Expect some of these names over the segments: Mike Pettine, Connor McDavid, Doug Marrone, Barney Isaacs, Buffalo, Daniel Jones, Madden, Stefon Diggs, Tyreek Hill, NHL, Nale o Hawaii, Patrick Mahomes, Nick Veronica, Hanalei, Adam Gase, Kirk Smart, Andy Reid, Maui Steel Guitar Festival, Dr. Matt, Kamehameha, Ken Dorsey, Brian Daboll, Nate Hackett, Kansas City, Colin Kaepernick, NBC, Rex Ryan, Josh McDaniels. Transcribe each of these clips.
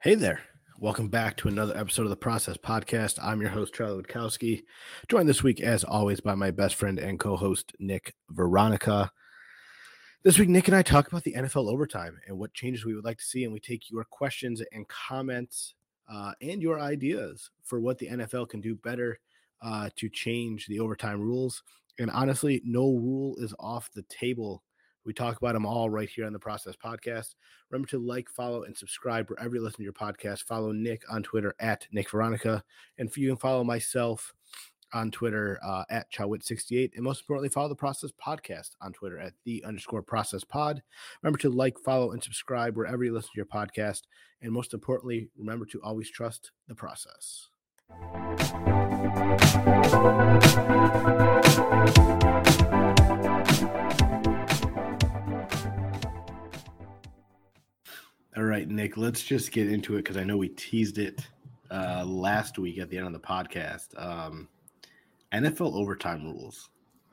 Hey there. Welcome back to another episode of the Process Podcast. I'm your host, Charlie Kowalski, joined this week, as always, by my best friend and co-host, Nick Veronica. This week, Nick and I talk about the NFL overtime and what changes we would like to see, and we take your questions and comments and your ideas for what the NFL can do better to change the overtime rules. And honestly, no rule is off the table. We talk about them all right here on the Process Podcast. Remember to like, follow, and subscribe wherever you listen to your podcast. Follow Nick on Twitter at Nick Veronica. And you can follow myself on Twitter at Chowit68. And most importantly, follow the Process Podcast on Twitter at @the_processpod. Remember to like, follow, and subscribe wherever you listen to your podcast. And most importantly, remember to always trust the process. All right, Nick, let's just get into it because I know we teased it last week at the end of the podcast. NFL overtime rules.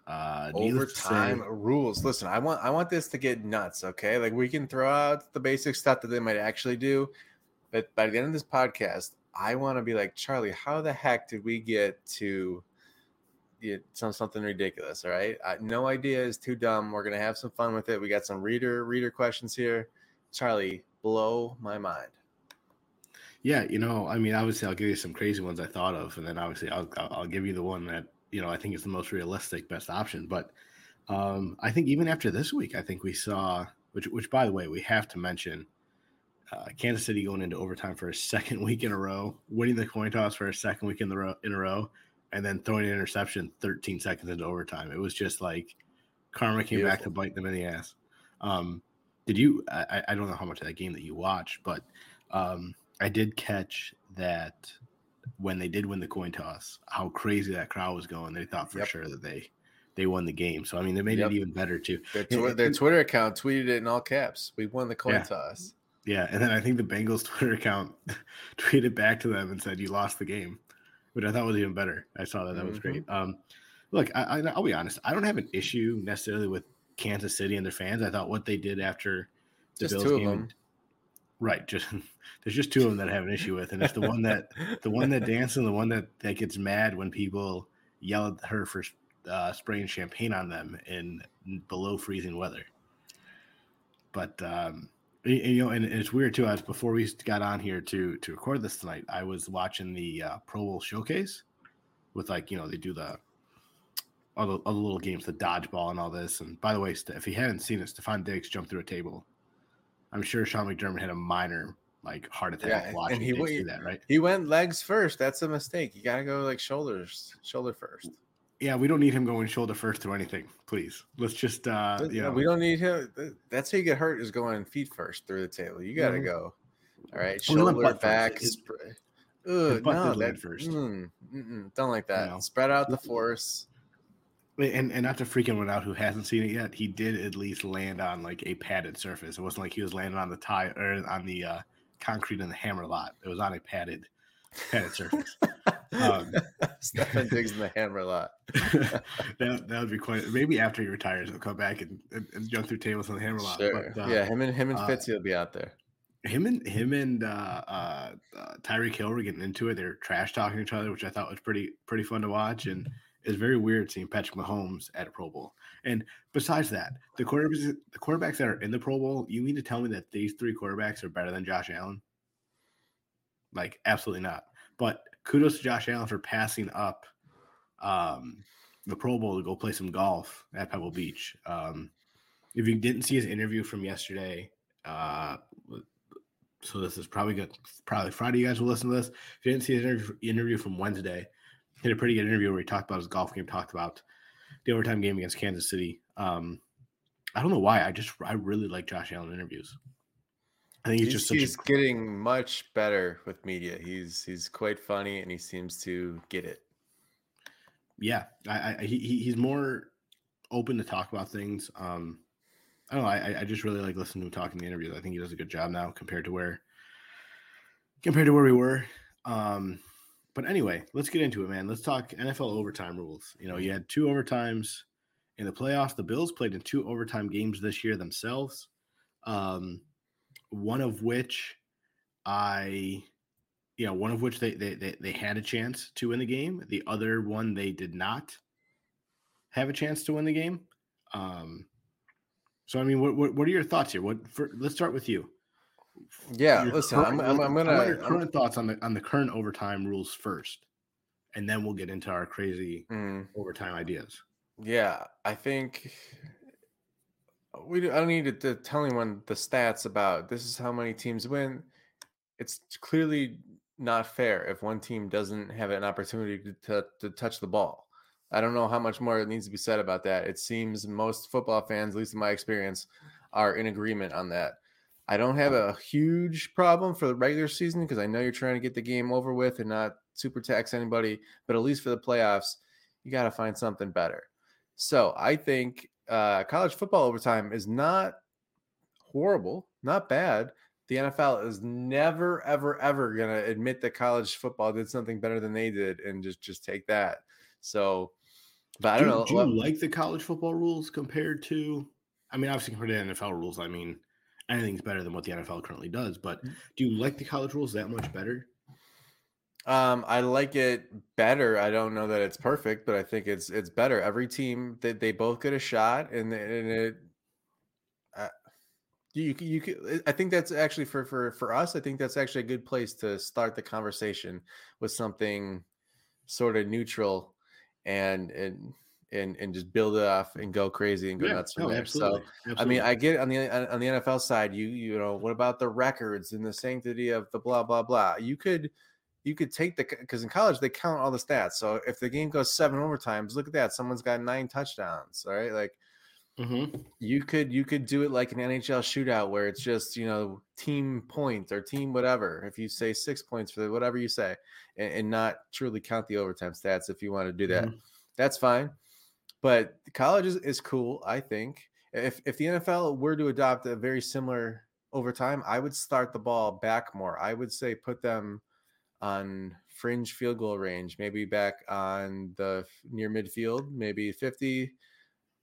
Overtime rules. Listen, I want this to get nuts, okay? Like, we can throw out the basic stuff that they might actually do, but by the end of this podcast, I want to be like, Charlie, how the heck did we get to something ridiculous, all right? No idea is too dumb. We're going to have some fun with it. We got some reader questions here. Charlie, blow my mind. Yeah, you know, I mean, obviously I'll give you some crazy ones I thought of, and then obviously I'll give you the one that, you know, I think is the most realistic, best option. But I think even after this week, I think we saw, which by the way, we have to mention, Kansas City going into overtime for a second week in a row, winning the coin toss for a second week in a row, and then throwing an interception 13 seconds into overtime. It was just like karma came Beautiful. Back to bite them in the ass. Did you? I don't know how much of that game that you watched, but I did catch that when they did win the coin toss, how crazy that crowd was going. They thought for yep. sure that they won the game. So I mean, they made yep. it even better too. Their Twitter account tweeted it in all caps. We won the coin yeah. toss. Yeah, and then I think the Bengals Twitter account tweeted back to them and said, "You lost the game," which I thought was even better. I saw that. That mm-hmm. was great. Look, I'll be honest. I don't have an issue necessarily with Kansas City and their fans. I thought what they did after the Bills game, right? There's just two of them that I have an issue with, and it's the one that dances, and the one that gets mad when people yell at her for spraying champagne on them in below freezing weather. But you know, and it's weird too. As before we got on here to record this tonight, I was watching the Pro Bowl showcase with, like, you know, they do the other little games, the dodgeball and all this. And by the way, if you hadn't seen it, Stefon Diggs jumped through a table. I'm sure Sean McDermott had a minor, like, heart attack watching Diggs do that, right? He went legs first. That's a mistake. You got to go, like, shoulder first. Yeah, we don't need him going shoulder first to anything, please. Let's just, we don't need him. That's how you get hurt, is going feet first through the table. You got to go. All right, shoulder, back, spray. Ugh, no, that first. Don't like that. No. Spread out the force. And not to freak anyone out who hasn't seen it yet, he did at least land on, like, a padded surface. It wasn't like he was landing on the tire or on the concrete in the hammer lot. It was on a padded surface. Stefon Diggs in the hammer lot. that would be quite. Maybe after he retires, he'll come back and jump through tables on the hammer lot. Sure. But, yeah, him and Fitzy will be out there. Him and Tyreek Hill were getting into it. They were trash talking each other, which I thought was pretty fun to watch. And it's very weird seeing Patrick Mahomes at a Pro Bowl. And besides that, the quarterbacks that are in the Pro Bowl, you mean to tell me that these three quarterbacks are better than Josh Allen? Like, absolutely not. But kudos to Josh Allen for passing up the Pro Bowl to go play some golf at Pebble Beach. If you didn't see his interview from yesterday, so this is probably Friday you guys will listen to this. If you didn't see his interview from Wednesday, did a pretty good interview where he talked about his golf game, talked about the overtime game against Kansas City. I don't know why. I really like Josh Allen interviews. I think he's getting much better with media. He's quite funny, and he seems to get it. Yeah, he's more open to talk about things. I don't know. I just really like listening to him talk in the interviews. I think he does a good job now compared to where we were. But anyway, let's get into it, man. Let's talk NFL overtime rules. You know, you had two overtimes in the playoffs. The Bills played in two overtime games this year themselves, one of which One of which they had a chance to win the game. The other one they did not have a chance to win the game. So I mean, what are your thoughts here? Let's start with you. Yeah, listen, your current thoughts on the current overtime rules first, and then we'll get into our crazy overtime ideas. Yeah, I think I don't need to tell anyone the stats about this is how many teams win. It's clearly not fair if one team doesn't have an opportunity to touch the ball. I don't know how much more it needs to be said about that. It seems most football fans, at least in my experience, are in agreement on that. I don't have a huge problem for the regular season because I know you're trying to get the game over with and not super tax anybody, but at least for the playoffs, you got to find something better. So I think college football overtime is not horrible, not bad. The NFL is never, ever, ever going to admit that college football did something better than they did and just take that. So, but I don't know. Do you like the college football rules compared to, I mean, obviously compared to NFL rules, I mean, anything's better than what the NFL currently does, but do you like the college rules that much better? I like it better. I don't know that it's perfect, but I think it's better. Every team, they both get a shot, and it you I think that's actually for us. I think that's actually a good place to start the conversation with something sort of neutral and just build it off and go crazy and go nuts from there. Absolutely. So absolutely. I mean, I get on the NFL side. You know, what about the records and the sanctity of the blah blah blah? You could take the, because in college they count all the stats. So if the game goes 7 overtimes, look at that, someone's got 9 touchdowns. All right, like. Mm-hmm. You could do it like an NHL shootout where it's just, you know, team point or team whatever. If you say 6 points for whatever you say and not truly count the overtime stats, if you want to do that, that's fine. But college is cool, I think. If the NFL were to adopt a very similar overtime, I would start the ball back more. I would say put them on fringe field goal range, maybe back on the near midfield, maybe 50.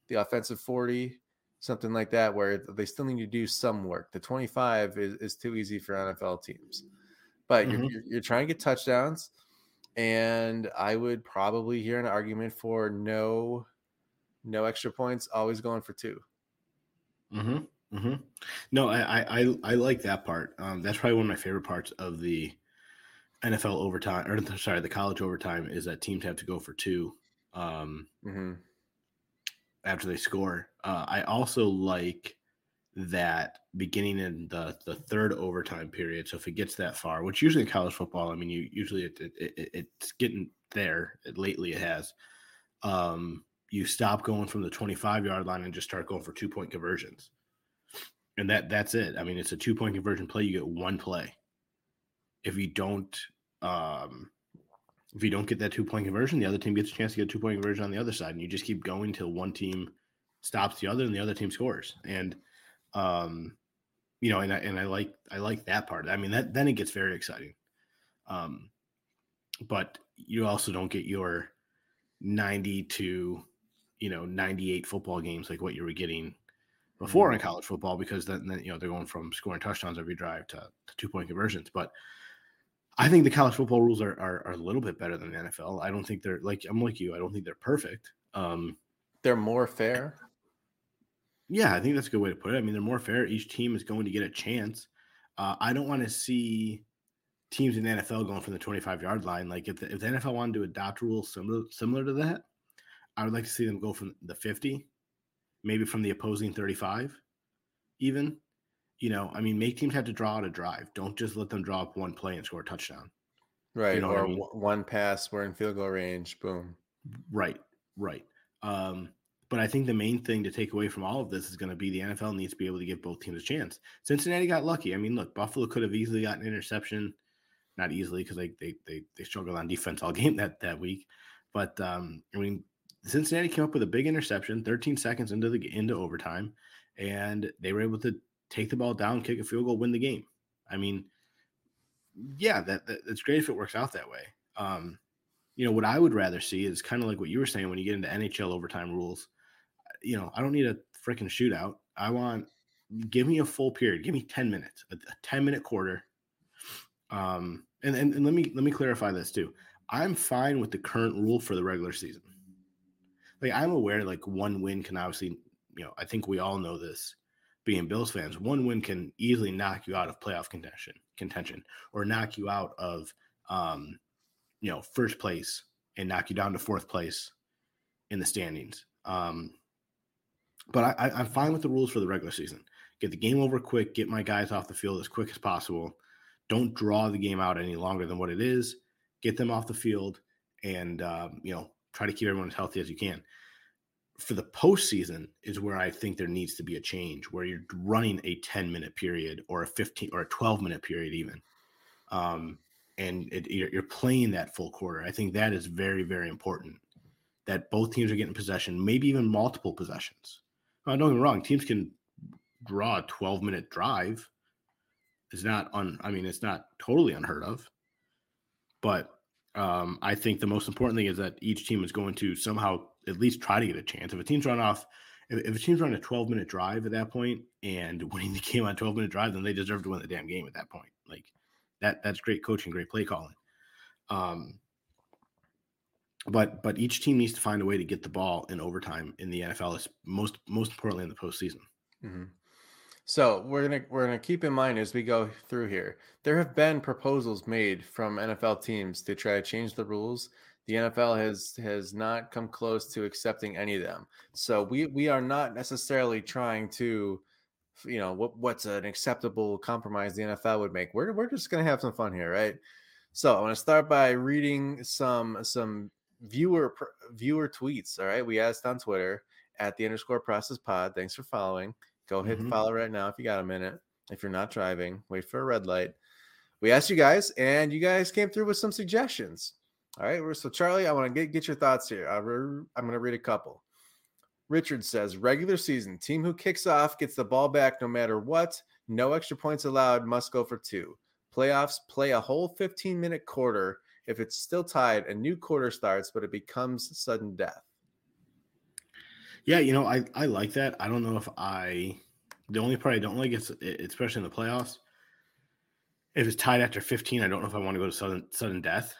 The offensive 40, something like that, where they still need to do some work. The 25 is too easy for NFL teams, but you're trying to get touchdowns. And I would probably hear an argument for no extra points, always going for 2. Mm-hmm. Mm-hmm. No, I like that part. That's probably one of my favorite parts of the NFL overtime, or sorry, the college overtime, is that teams have to go for 2. After they score. I also like that beginning in the third overtime period. So if it gets that far, which usually in college football, I mean, it's getting there. Lately it has. You stop going from the 25-yard line and just start going for 2-point conversions. And that's it. I mean, it's a 2-point conversion play. You get 1 play. If you don't get that 2-point conversion, the other team gets a chance to get a 2-point conversion on the other side, and you just keep going until one team stops the other and the other team scores. And I like that part. I mean, that then it gets very exciting. But you also don't get your 90 to 98 football games like what you were getting before in college football, because then they're going from scoring touchdowns every drive to 2-point conversions, but. I think the college football rules are a little bit better than the NFL. I don't think they're like, I'm like you. I don't think they're perfect. They're more fair. Yeah, I think that's a good way to put it. I mean, they're more fair. Each team is going to get a chance. I don't want to see teams in the NFL going from the 25-yard line. Like if the NFL wanted to adopt rules similar to that, I would like to see them go from the 50, maybe from the opposing 35 even. Make teams have to draw out a drive. Don't just let them draw up 1 play and score a touchdown. Right. You know, or 1 pass, we're in field goal range, boom. Right. But I think the main thing to take away from all of this is going to be the NFL needs to be able to give both teams a chance. Cincinnati got lucky. I mean, look, Buffalo could have easily gotten an interception. Not easily, because they struggled on defense all game that week. But, Cincinnati came up with a big interception 13 seconds into overtime, and they were able to take the ball down, kick a field goal, win the game. I mean, yeah, that's great if it works out that way. What I would rather see is kind of like what you were saying when you get into NHL overtime rules. I don't need a freaking shootout. Give me a full period. Give me 10 minutes, a 10-minute quarter And let me clarify this too. I'm fine with the current rule for the regular season. Like, I'm aware, like, one win can obviously, you know, I think we all know this, being Bills fans, one win can easily knock you out of playoff contention, or knock you out of, you know, first place and knock you down to fourth place in the standings. But I'm fine with the rules for the regular season. Get the game over quick. Get my guys off the field as quick as possible. Don't draw the game out any longer than what it is. Get them off the field and, you know, try to keep everyone as healthy as you can. For the postseason is where I think there needs to be a change, where you're running a 10-minute period or a 15 or a 12-minute period even. And you're playing that full quarter. I think that is very, very important, that both teams are getting possession, maybe even multiple possessions. Now, don't get me wrong, teams can draw a 12-minute drive. It's not totally unheard of. But I think the most important thing is that each team is going to somehow at least try to get a chance. If a team's running a 12-minute drive at that point and winning the game on a 12-minute drive, then they deserve to win the damn game at that point. Like, that's great coaching, great play calling. But each team needs to find a way to get the ball in overtime in the NFL, most importantly in the postseason. Mm-hmm. So we're gonna keep in mind as we go through here, there have been proposals made from NFL teams to try to change the rules. The NFL has not come close to accepting any of them. So we are not necessarily trying to, you know, what's an acceptable compromise the NFL would make. We're just gonna have some fun here, right? So I want to start by reading some viewer tweets. All right, we asked on Twitter at @_processpod. Thanks for following. Go hit follow right now if you got a minute. If you're not driving, wait for a red light. We asked you guys, and you guys came through with some suggestions. All right, so Charlie, I want to get your thoughts here. I'm going to read a couple. Richard says, regular season, team who kicks off gets the ball back no matter what. No extra points allowed, must go for two. Playoffs, play a whole 15-minute quarter. If it's still tied, a new quarter starts, but it becomes sudden death. Yeah, you know, I like that. I don't know if the only part I don't like is, especially in the playoffs, if it's tied after 15, I don't know if I want to go to sudden death.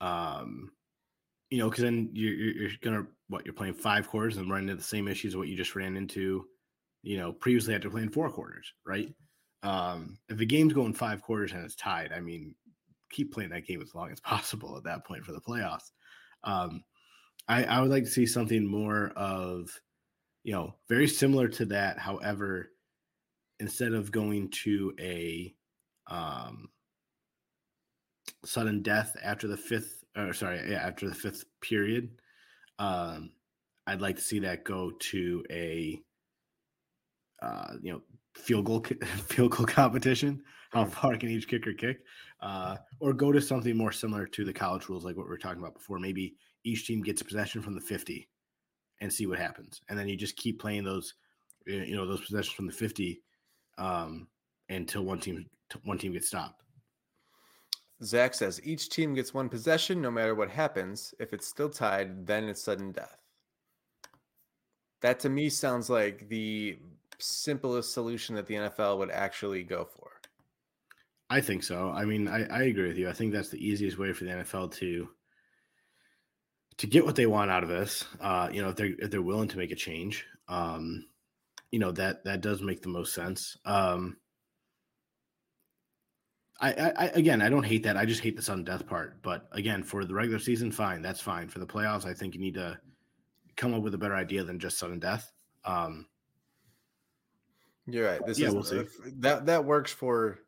You know, because then you're gonna, you're playing 5 quarters and running into the same issues of what you just ran into, you know, previously after playing 4 quarters, right? If the game's going 5 quarters and it's tied, I mean, keep playing that game as long as possible at that point for the playoffs. I would like to see something more of, you know, very similar to that. However, instead of going to a sudden death after the 5th period, I'd like to see that go to a, you know, field goal competition. How far can each kicker kick? Or go to something more similar to the college rules, like what we were talking about before. Maybe each team gets possession from the 50 and see what happens. And then you just keep playing those, you know, those possessions from the 50 until one team gets stopped. Zach says each team gets one possession no matter what happens. If it's still tied, then it's sudden death. That to me sounds like the simplest solution that the NFL would actually go for. I think so. I mean, I agree with you. I think that's the easiest way for the NFL to get what they want out of this. You know, if they're willing to make a change, you know, that does make the most sense. Again, I don't hate that. I just hate the sudden death part. But again, for the regular season, fine. That's fine. For the playoffs, I think you need to come up with a better idea than just sudden death. You're right. We'll see. That works for,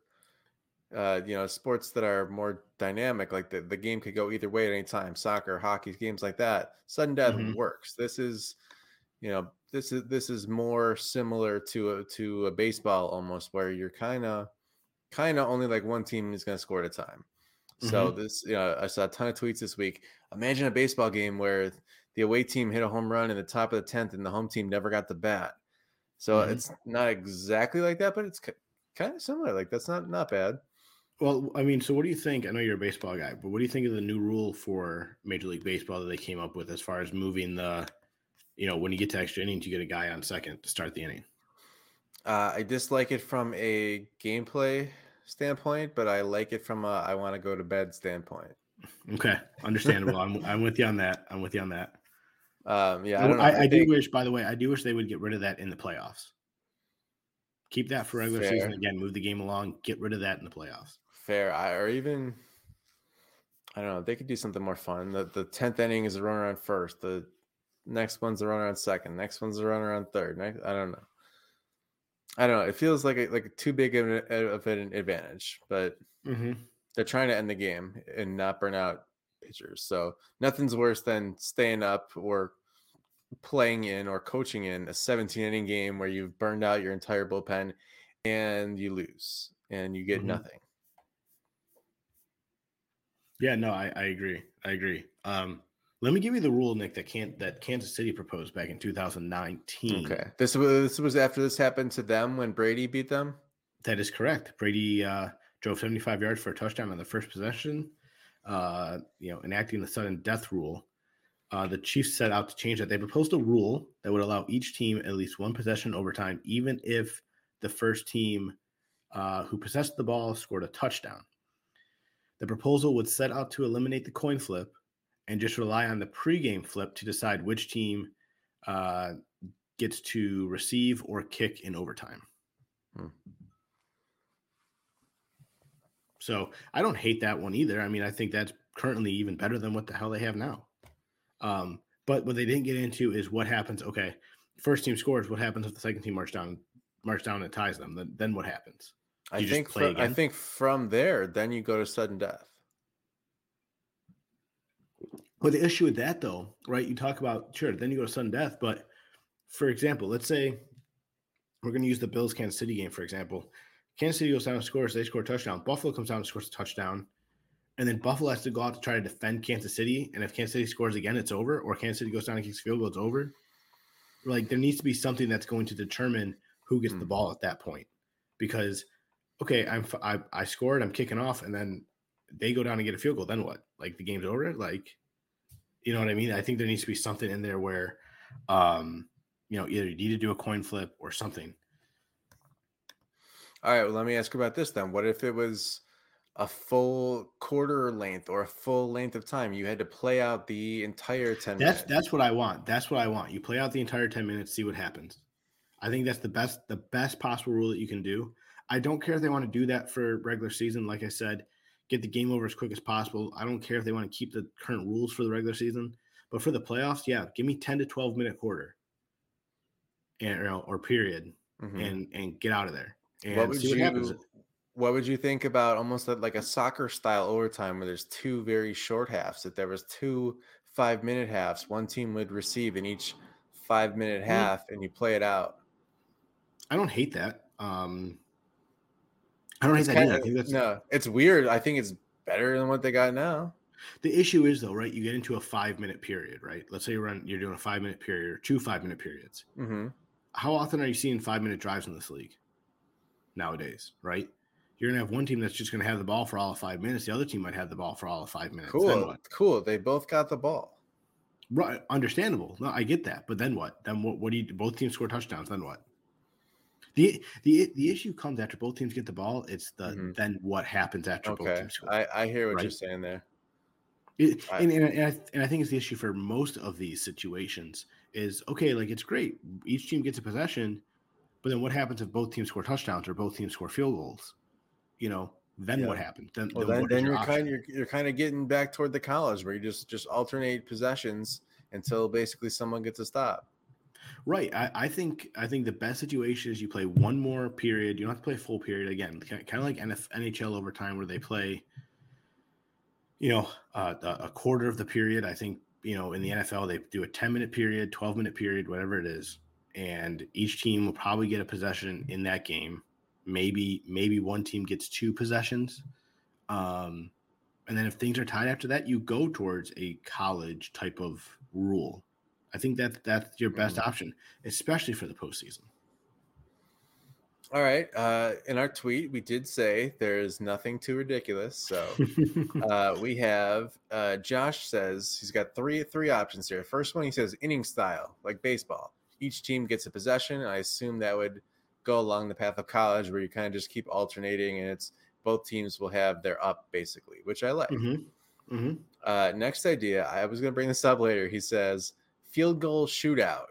you know, sports that are more dynamic. Like the game could go either way at any time. Soccer, hockey, games like that. Sudden death works. This is more similar to a baseball almost, where you're kind of only like one team is going to score at a time. So this, you know, I saw a ton of tweets this week. Imagine a baseball game where the away team hit a home run in the top of the 10th and the home team never got the bat. So it's not exactly like that, but it's kind of similar. Like, that's not bad. Well, I mean, so what do you think? I know you're a baseball guy, but what do you think of the new rule for Major League Baseball that they came up with as far as moving the, you know, when you get to extra innings, you get a guy on second to start the inning? I dislike it from a gameplay standpoint, but I like it from a I want to go to bed standpoint. Okay, understandable. I'm with you on that. I'm with you on that. Yeah, I don't know. I do wish. By the way, I do wish they would get rid of that in the playoffs. Keep that for regular season again. Move the game along. Get rid of that in the playoffs. Fair. I don't know. They could do something more fun. The 10th inning is a runner on first. The next one's a runner on second. Next one's a runner on third. I don't know. It feels like too big of an advantage, but they're trying to end the game and not burn out pitchers. So nothing's worse than staying up or playing in or coaching in a 17-inning game where you've burned out your entire bullpen and you lose and you get nothing. Yeah, no, I agree. Let me give you the rule, Nick, that Kansas City proposed back in 2019. Okay. This was after this happened to them when Brady beat them? That is correct. Brady drove 75 yards for a touchdown on the first possession, enacting the sudden death rule. The Chiefs set out to change that. They proposed a rule that would allow each team at least one possession overtime, even if the first team who possessed the ball scored a touchdown. The proposal would set out to eliminate the coin flip and just rely on the pregame flip to decide which team gets to receive or kick in overtime. So I don't hate that one either. I mean, I think that's currently even better than what the hell they have now. But what they didn't get into is what happens. Okay, first team scores. What happens if the second team march down and ties them? Then what happens? I think from there, then you go to sudden death. Well, the issue with that, though, right? You talk about, sure, then you go to sudden death. But for example, let's say we're going to use the Bills Kansas City game, for example. Kansas City goes down and scores. They score a touchdown. Buffalo comes down and scores a touchdown. And then Buffalo has to go out to try to defend Kansas City. And if Kansas City scores again, it's over. Or Kansas City goes down and kicks field goal, it's over. Like, there needs to be something that's going to determine who gets the ball at that point. Because, okay, I scored, I'm kicking off, and then they go down and get a field goal. Then what? Like, the game's over? Like, you know what I mean? I think there needs to be something in there where, either you need to do a coin flip or something. All right, well, let me ask you about this then. What if it was a full quarter length or a full length of time? You had to play out the entire 10 minutes. That's what I want. That's what I want. You play out the entire 10 minutes, see what happens. I think that's the best possible rule that you can do. I don't care if they want to do that for regular season. Like I said, get the game over as quick as possible. I don't care if they want to keep the current rules for the regular season. But for the playoffs, yeah, give me 10 to 12-minute quarter or period and get out of there and see what happens. What would you think about almost like a soccer-style overtime where there's two very short halves? If there was 2 5-minute halves, one team would receive in each 5-minute half, and you play it out. I don't hate that. I don't hate that either. No, it's weird. I think it's better than what they got now. The issue is, though, right, you get into a 5-minute period, right? Let's say you're doing a 5-minute period or 2 5-minute periods. How often are you seeing 5-minute drives in this league nowadays, right? You're going to have one team that's just going to have the ball for all of 5 minutes. The other team might have the ball for all of 5 minutes. Cool. They both got the ball. Right. Understandable. No, I get that. But then what? Then what do you do? Both teams score touchdowns. Then what? The issue comes after both teams get the ball. It's the then what happens after both teams score. I hear what you're saying there. I think it's the issue for most of these situations is, okay, like it's great. Each team gets a possession, but then what happens if both teams score touchdowns or both teams score field goals? You know, then what happens? Then you're kind of getting back toward the college where you just alternate possessions until basically someone gets a stop. Right. I think the best situation is you play one more period. You don't have to play a full period again. Kind of like NHL overtime where they play, a quarter of the period. I think, in the NFL, they do a 10-minute period, 12-minute period, whatever it is. And each team will probably get a possession in that game. Maybe one team gets 2 possessions. And then if things are tied after that, you go towards a college type of rule. I think that's your best option, especially for the postseason. All right. In our tweet, we did say there is nothing too ridiculous. So we have Josh says he's got three options here. First one, he says inning style, like baseball. Each team gets a possession. I assume that would go along the path of college where you kind of just keep alternating and it's both teams will have their up basically, which I like. Mm-hmm. Mm-hmm. Next idea, I was going to bring this up later. He says field goal shootout.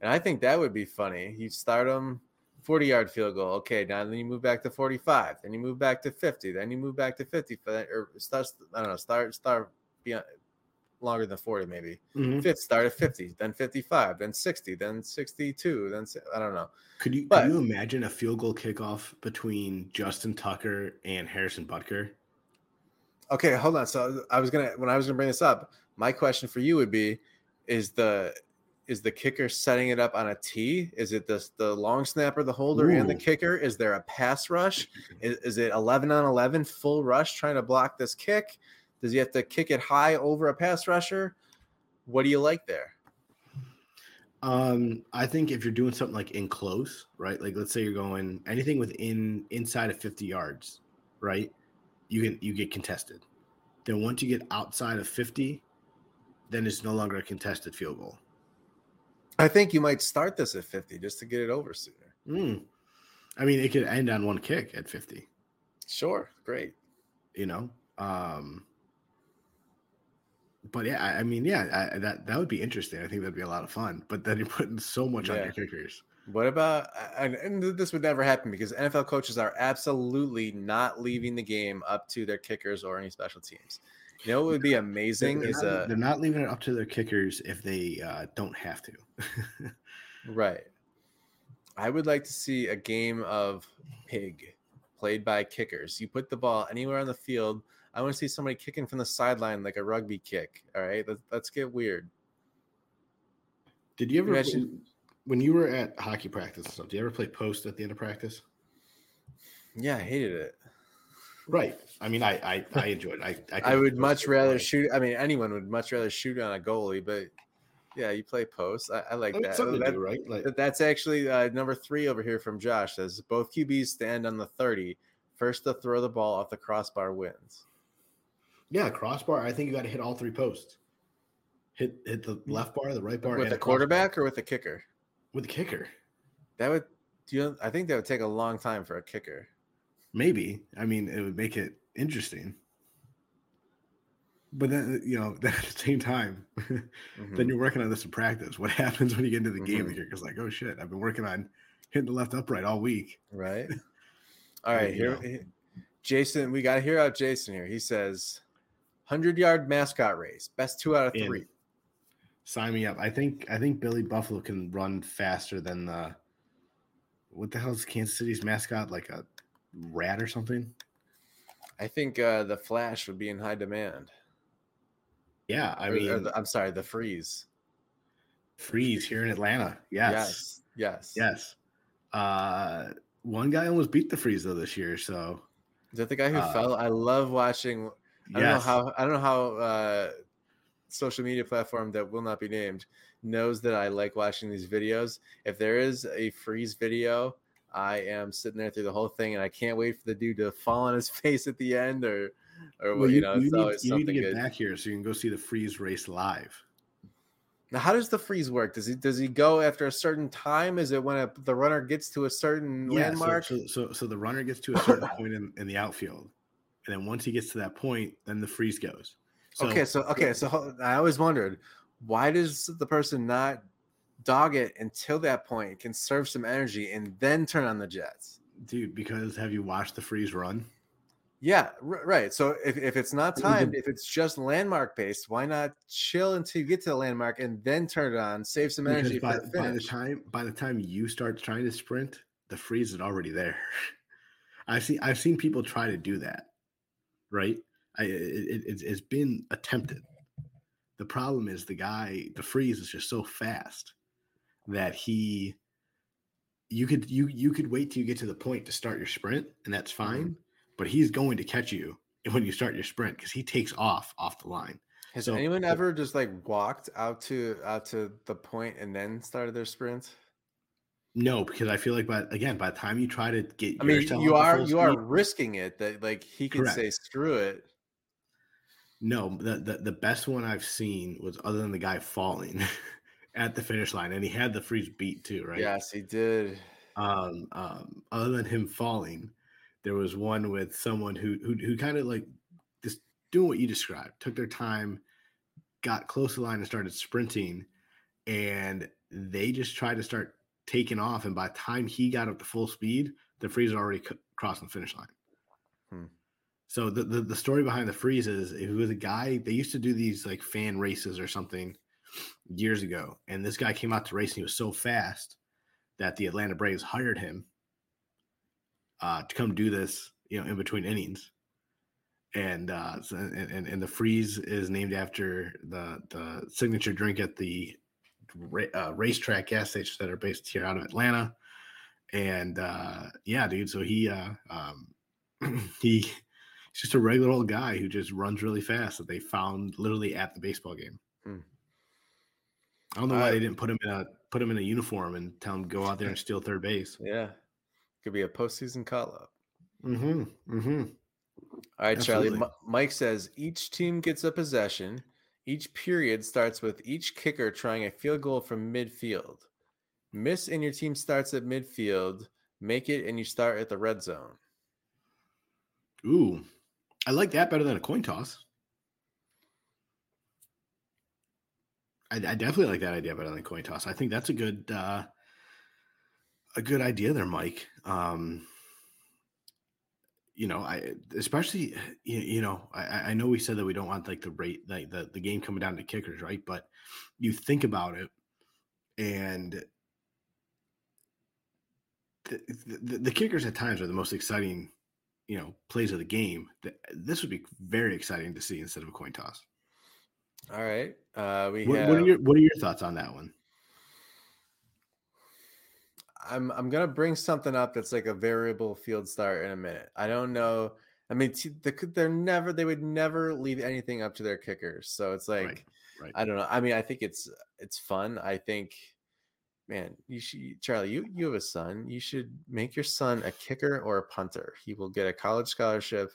And I think that would be funny. You start them 40-yard field goal. Okay, now then you move back to 45. Then you move back to 50. Then you move back to 50. Or start beyond longer than 40 maybe. Mm-hmm. Fifth, start at 50, then 55, then 60, then 62, then I don't know. Could you imagine a field goal kickoff between Justin Tucker and Harrison Butker? Okay, hold on. So when I was gonna bring this up, my question for you would be: Is the kicker setting it up on a tee? Is it the long snapper, the holder, Ooh. And the kicker? Is there a pass rush? Is it 11 on 11 full rush trying to block this kick? Does he have to kick it high over a pass rusher? What do you like there? I think if you're doing something like in close, right? Like let's say you're going anything inside of 50 yards, right? You get contested. Then once you get outside of 50, then it's no longer a contested field goal. I think you might start this at 50 just to get it over sooner. I mean, it could end on one kick at 50. Sure. Great. You know? But yeah, I mean, yeah, that would be interesting. I think that'd be a lot of fun. But then you're putting so much on your kickers. What about? And this would never happen because NFL coaches are absolutely not leaving the game up to their kickers or any special teams. You know what would be amazing they're not leaving it up to their kickers if they don't have to. Right. I would like to see a game of pig played by kickers. You put the ball anywhere on the field. I want to see somebody kicking from the sideline like a rugby kick. All right, let's get weird. Did you ever imagine when you were at hockey practice and stuff? Do you ever play post at the end of practice? Yeah, I hated it. Right. I mean, I enjoyed it. I would much rather shoot. I mean, anyone would much rather shoot on a goalie, but yeah, you play post. I like that. To do, right? Like, that's actually number 3 over here from Josh. Says both QBs stand on the 30. First to throw the ball off the crossbar wins. Yeah, crossbar. I think you got to hit all 3 posts. Hit the left bar, the right bar, with the quarterback or with the kicker. With the kicker, I think that would take a long time for a kicker. Maybe. I mean, it would make it interesting. But then then at the same time, mm-hmm. then you're working on this in practice. What happens when you get into the game? The kicker's like, "Oh shit, I've been working on hitting the left upright all week." Right. All right, here, Jason. We got to hear out Jason here. He says, 100-yard mascot race, best 2 out of 3. Sign me up. I think Billy Buffalo can run faster than the. What the hell is Kansas City's mascot? Like a rat or something? I think the Flash would be in high demand. Yeah, the Freeze. Freeze here in Atlanta. Yes. Yes. One guy almost beat the Freeze though this year. So is that the guy who fell? I love watching. I don't know how social media platform that will not be named knows that I like watching these videos. If there is a Freeze video, I am sitting there through the whole thing, and I can't wait for the dude to fall on his face at the end, You need to get back here so you can go see the Freeze race live. Now, how does the Freeze work? Does he go after a certain time? Is it when the runner gets to a certain landmark? So the runner gets to a certain point in the outfield, and then once he gets to that point, then the Freeze goes. So I always wondered, why does the person not dog it until that point, can serve some energy, and then turn on the jets? Dude, because have you watched the Freeze run? Yeah, right. So if it's not timed, if it's just landmark based, why not chill until you get to the landmark and then turn it on, save some energy for the finish? By the time you start trying to sprint, the Freeze is already there. I've seen people try to do that, right? It's been attempted. The problem is the Freeze is just so fast that you could wait till you get to the point to start your sprint, and that's fine. Mm-hmm. But he's going to catch you when you start your sprint because he takes off the line. Has anyone ever just like walked out to the point and then started their sprint? No, because I feel like by the time you try to get, you are risking it that like he could say screw it. No, the best one I've seen was other than the guy falling at the finish line, and he had the Freeze beat too, right? Yes, he did. Other than him falling. There was one with someone who kind of like just doing what you described, took their time, got close to the line and started sprinting, and they just tried to start taking off. And by the time he got up to full speed, the freeze had already crossed the finish line. Hmm. So the story behind the freeze is it was a guy, they used to do these like fan races or something years ago. And this guy came out to race and he was so fast that the Atlanta Braves hired him to come do this, you know, in between innings. And the freeze is named after the signature drink at the racetrack gas stations that are based here out of Atlanta. And yeah, dude. So he's just a regular old guy who just runs really fast that they found literally at the baseball game. Mm. I don't know why they didn't put him in a uniform and tell him go out there and steal third base. Yeah, could be a postseason call up. Mm-hmm. Mm-hmm. All right, absolutely. Charlie. Mike says each team gets a possession. Each period starts with each kicker trying a field goal from midfield. Miss and your team starts at midfield. Make it and you start at the red zone. Ooh, I like that better than a coin toss. I definitely like that idea better than coin toss. I think that's a good idea there, Mike. I know we said that we don't want like the rate, like the game coming down to kickers, right? But you think about it, and the kickers at times are the most exciting, you know, plays of the game. This would be very exciting to see instead of a coin toss. All right. What are your thoughts on that one? I'm gonna bring something up that's like a variable field start in a minute. I don't know. I mean, they would never leave anything up to their kickers. So it's like right. I don't know. I mean, I think it's fun. I think, man, you should, Charlie. You have a son. You should make your son a kicker or a punter. He will get a college scholarship.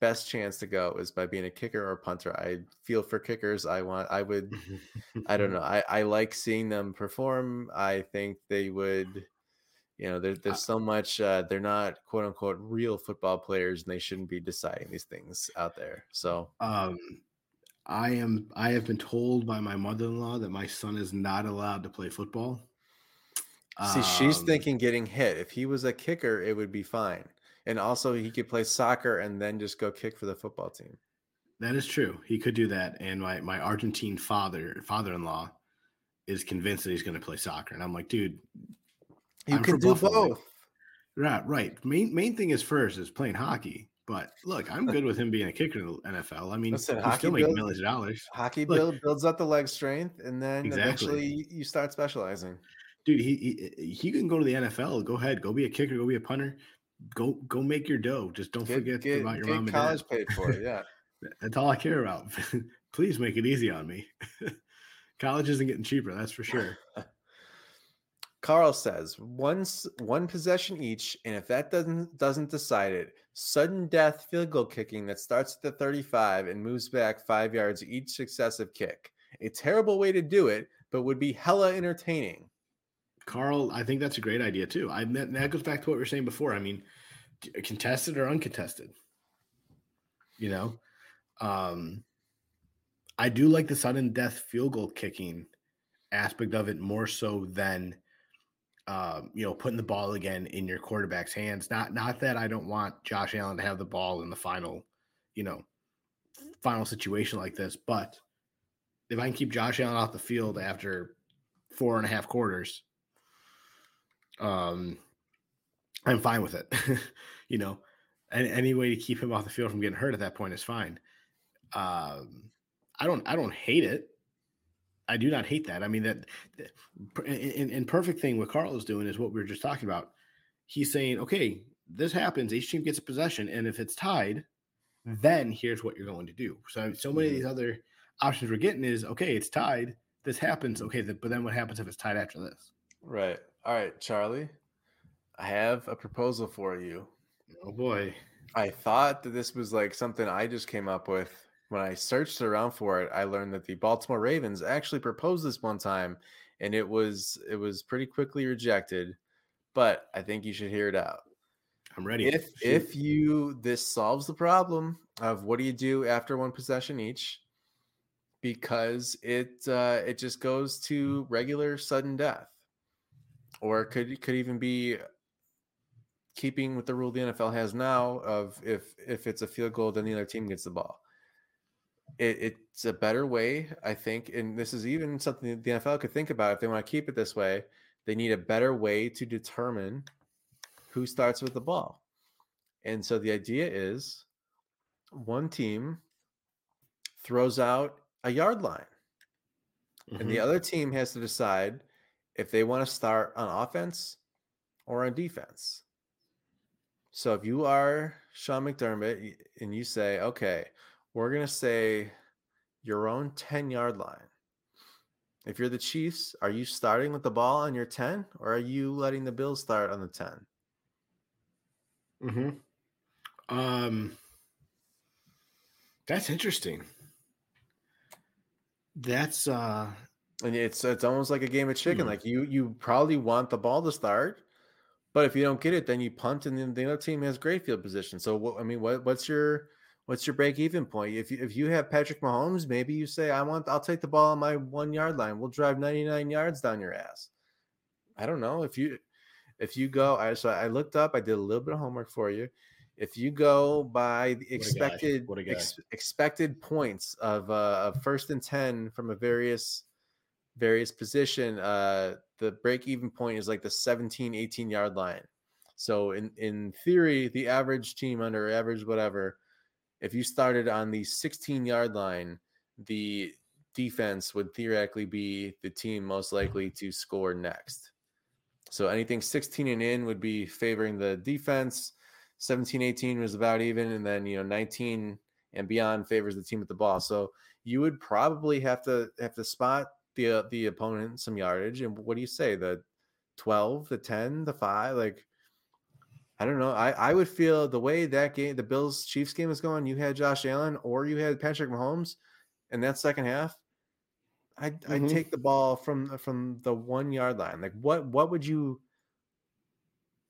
Best chance to go is by being a kicker or a punter. I feel for kickers. I don't know. I like seeing them perform. I think they would, you know, there's so much, they're not quote unquote real football players and they shouldn't be deciding these things out there. So, I have been told by my mother-in-law that my son is not allowed to play football. See, she's thinking getting hit. If he was a kicker, it would be fine. And also he could play soccer and then just go kick for the football team. That is true. He could do that. And my Argentine father-in-law is convinced that he's going to play soccer. And I'm like, dude, you can do Buffalo. Both. Right. Main thing is first is playing hockey. But look, I'm good with him being a kicker in the NFL. I mean, listen, he's still making millions of dollars. Hockey builds up the leg strength. And then eventually you start specializing. Dude, he can go to the NFL. Go ahead. Go be a kicker. Go be a punter. Go make your dough. Just don't forget about your mom and dad. College paid for it, yeah. That's all I care about. Please make it easy on me. College isn't getting cheaper, that's for sure. Carl says, one possession each, and if that doesn't decide it, sudden death field goal kicking that starts at the 35 and moves back 5 yards each successive kick. A terrible way to do it, but would be hella entertaining. Carl, I think that's a great idea too. That goes back to what we were saying before. I mean, contested or uncontested, you know. I do like the sudden death field goal kicking aspect of it more so than, you know, putting the ball again in your quarterback's hands. Not that I don't want Josh Allen to have the ball in the final, you know, final situation like this, but if I can keep Josh Allen off the field after 4.5 quarters. I'm fine with it, you know, and any way to keep him off the field from getting hurt at that point is fine. I don't hate it. I do not hate that. I mean, that and perfect thing what Carl is doing is what we were just talking about. He's saying, okay, this happens. Each team gets a possession. And if it's tied, then here's what you're going to do. So many of these other options we're getting is, okay, it's tied. This happens. Okay. But then what happens if it's tied after this? Right. All right, Charlie, I have a proposal for you. Oh, boy. I thought that this was like something I just came up with. When I searched around for it, I learned that the Baltimore Ravens actually proposed this one time, and it was pretty quickly rejected, but I think you should hear it out. I'm ready. If this solves the problem of what do you do after one possession each, because it just goes to regular sudden death, or could even be keeping with the rule the NFL has now of if it's a field goal, then the other team gets the ball. It's a better way, I think, and this is even something that the NFL could think about if they want to keep it this way. They need a better way to determine who starts with the ball. And so the idea is one team throws out a yard line, mm-hmm. and the other team has to decide if they want to start on offense or on defense. So if you are Sean McDermott and you say, okay, we're going to say your own 10-yard line. If you're the Chiefs, are you starting with the ball on your 10, or are you letting the Bills start on the 10? Mm-hmm. That's interesting. That's and it's almost like a game of chicken. Mm-hmm. Like you probably want the ball to start, but if you don't get it, then you punt, and then the other team has great field position. So what's your break-even point? If you have Patrick Mahomes, maybe you say, I'll take the ball on my 1-yard line. We'll drive 99 yards down your ass. I don't know. If you go, I looked up, I did a little bit of homework for you. If you go by the expected points of first and 10 from a various position, the break-even point is like the 17, 18-yard line. So in theory, the average team under average whatever, if you started on the 16-yard line, the defense would theoretically be the team most likely to score next. So anything 16 and in would be favoring the defense. 17, 18 was about even, and then 19 and beyond favors the team with the ball. So you would probably have to spot the opponent some yardage. And what do you say? The 12, the 10, the 5, like. I don't know. I would feel the way that game, the Bills Chiefs game is going, you had Josh Allen or you had Patrick Mahomes in that second half. I'd take the ball from the 1-yard line. Like what would you,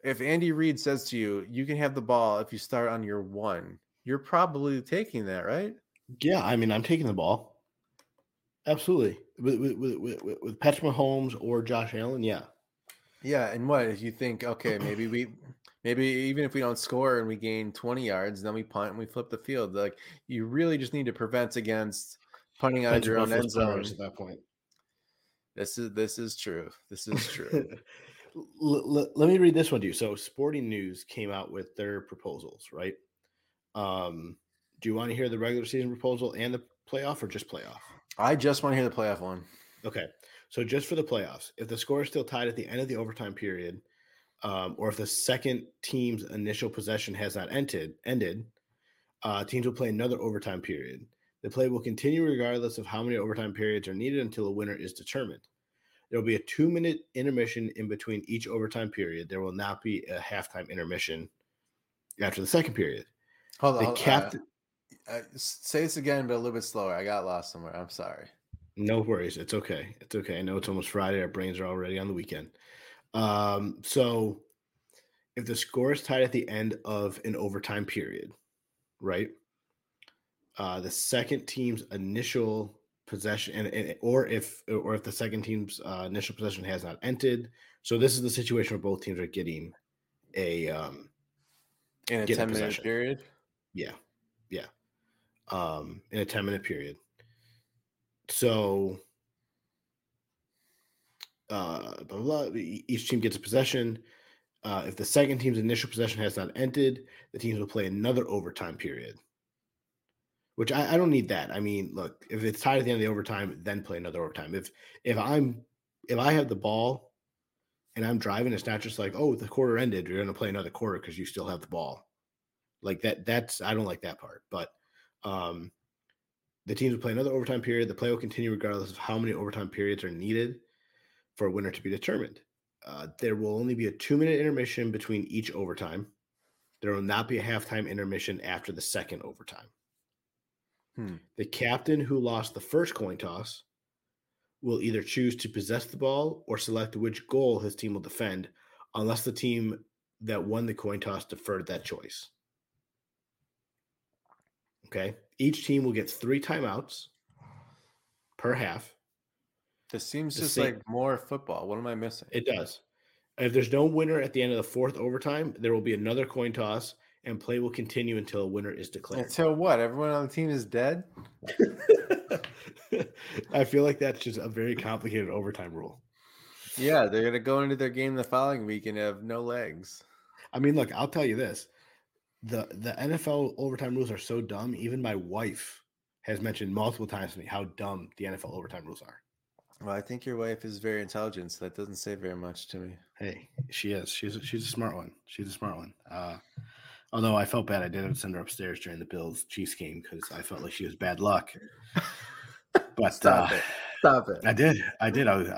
if Andy Reid says to you, you can have the ball if you start on your 1, you're probably taking that, right? Yeah. I mean, I'm taking the ball. Absolutely. With Patrick Mahomes or Josh Allen. Yeah. Yeah. And what if you think, okay, maybe even if we don't score and we gain 20 yards, then we punt and we flip the field. Like you really just need to prevent against punting out of your own end zone at that point. This is true. This is true. Let me read this one to you. So Sporting News came out with their proposals, right? Do you want to hear the regular season proposal and the playoff, or just playoff? I just want to hear the playoff one. Okay. So just for the playoffs, if the score is still tied at the end of the overtime period, or if the second team's initial possession has not ended, teams will play another overtime period. The play will continue regardless of how many overtime periods are needed until a winner is determined. There will be a 2-minute intermission in between each overtime period. There will not be a halftime intermission after the second period. Say this again, but a little bit slower. I got lost somewhere. I'm sorry. No worries. It's okay. It's okay. I know it's almost Friday. Our brains are already on the weekend. So if the score is tied at the end of an overtime period, right? The second team's initial possession or if the second team's initial possession has not ended. So this is the situation where both teams are getting a 10-minute period. Yeah. Yeah. In a 10-minute period. So each team gets a possession. If the second team's initial possession has not ended, the teams will play another overtime period, which I don't need that. I mean, look, if it's tied at the end of the overtime, then play another overtime. If I have the ball and I'm driving, it's not just like, oh, the quarter ended, you're going to play another quarter because you still have the ball. Like that. I don't like that part. But the teams will play another overtime period. The play will continue regardless of how many overtime periods are needed for a winner to be determined. There will only be a 2-minute intermission between each overtime. There will not be a halftime intermission after the second overtime. The captain who lost the first coin toss will either choose to possess the ball or select which goal his team will defend, unless the team that won the coin toss deferred that choice. Okay. Each team will get 3 timeouts per half. This seems just like more football. What am I missing? It does. If there's no winner at the end of the 4th overtime, there will be another coin toss, and play will continue until a winner is declared. Until what? Everyone on the team is dead? I feel like that's just a very complicated overtime rule. Yeah, they're going to go into their game the following week and have no legs. I mean, look, I'll tell you this. The NFL overtime rules are so dumb, even my wife has mentioned multiple times to me how dumb the NFL overtime rules are. Well, I think your wife is very intelligent, so that doesn't say very much to me. Hey, she is. She's a smart one. She's a smart one. Although I felt bad. I didn't send her upstairs during the Bills-Chiefs game because I felt like she was bad luck. But Stop it. I did. I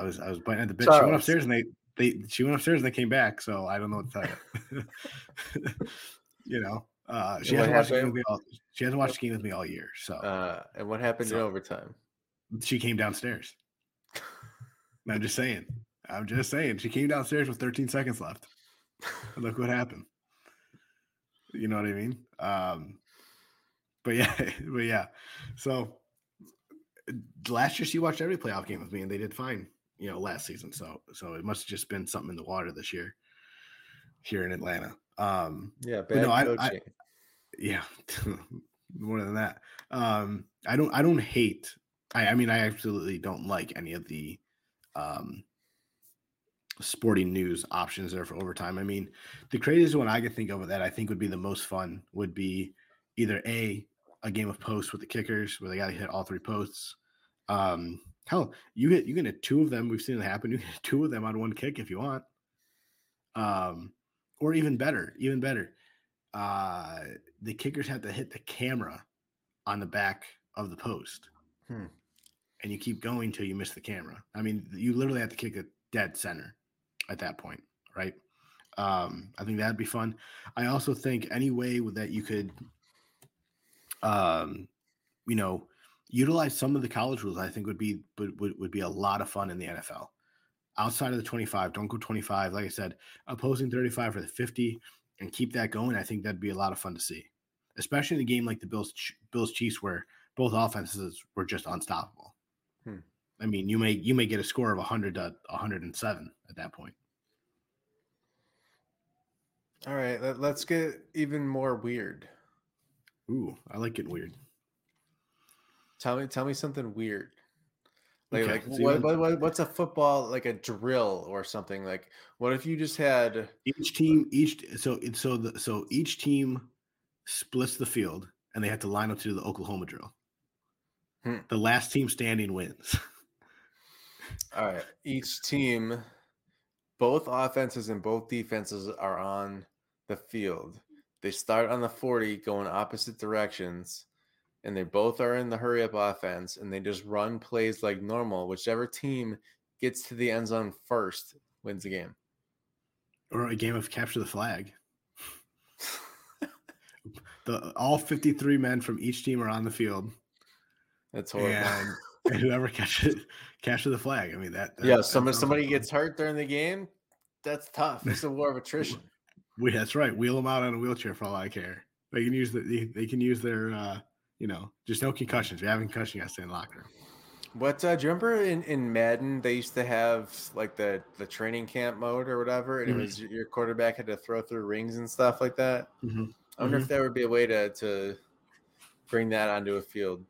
was biting at the bit. She went upstairs and they came back, so I don't know what to tell you. You know, she hasn't watched the game with me all year. So, and what happened in overtime? She came downstairs. I'm just saying. She came downstairs with 13 seconds left. And look what happened. You know what I mean? But yeah. So last year she watched every playoff game with me, and they did fine. You know, last season. So it must have just been something in the water this year here in Atlanta. Bad coaching. Yeah, more than that. I don't hate. I mean, I absolutely don't like any of the sporting news options there for overtime. I mean, the craziest one I could think of that I think would be the most fun would be either a game of posts with the kickers where they got to hit all 3 posts. Hell, you can hit 2 of them. We've seen it happen. You can hit 2 of them on 1 kick if you want. Or even better. The kickers have to hit the camera on the back of the post. And you keep going till you miss the camera. I mean, you literally have to kick a dead center at that point, right? I think that'd be fun. I also think any way that you could, utilize some of the college rules, I think would be a lot of fun in the NFL. Outside of the 25, don't go 25. Like I said, opposing 35 for the 50, and keep that going. I think that'd be a lot of fun to see, especially in a game like the Bills Chiefs, where both offenses were just unstoppable. I mean, you may get a score of 100 to 107 at that point. All right, let's get even more weird. Ooh, I like getting weird. Tell me something weird. What's a football, like a drill or something? Like, what if you just had each team splits the field and they have to line up to do the Oklahoma drill. The last team standing wins. All right. Each team, both offenses and both defenses are on the field. They start on the 40, go in opposite directions, and they both are in the hurry-up offense, and they just run plays like normal. Whichever team gets to the end zone first wins the game. Or a game of capture the flag. All 53 men from each team are on the field. That's horrifying. And whoever catches the flag. I mean, somebody gets hurt during the game, that's tough. It's a war of attrition. That's right. Wheel them out on a wheelchair for all I care. They can use their just no concussions. If you have a concussion, you got to stay in the locker room. What do you remember in Madden? They used to have like the training camp mode or whatever, and it was your quarterback had to throw through rings and stuff like that. I wonder if there would be a way to bring that onto a field.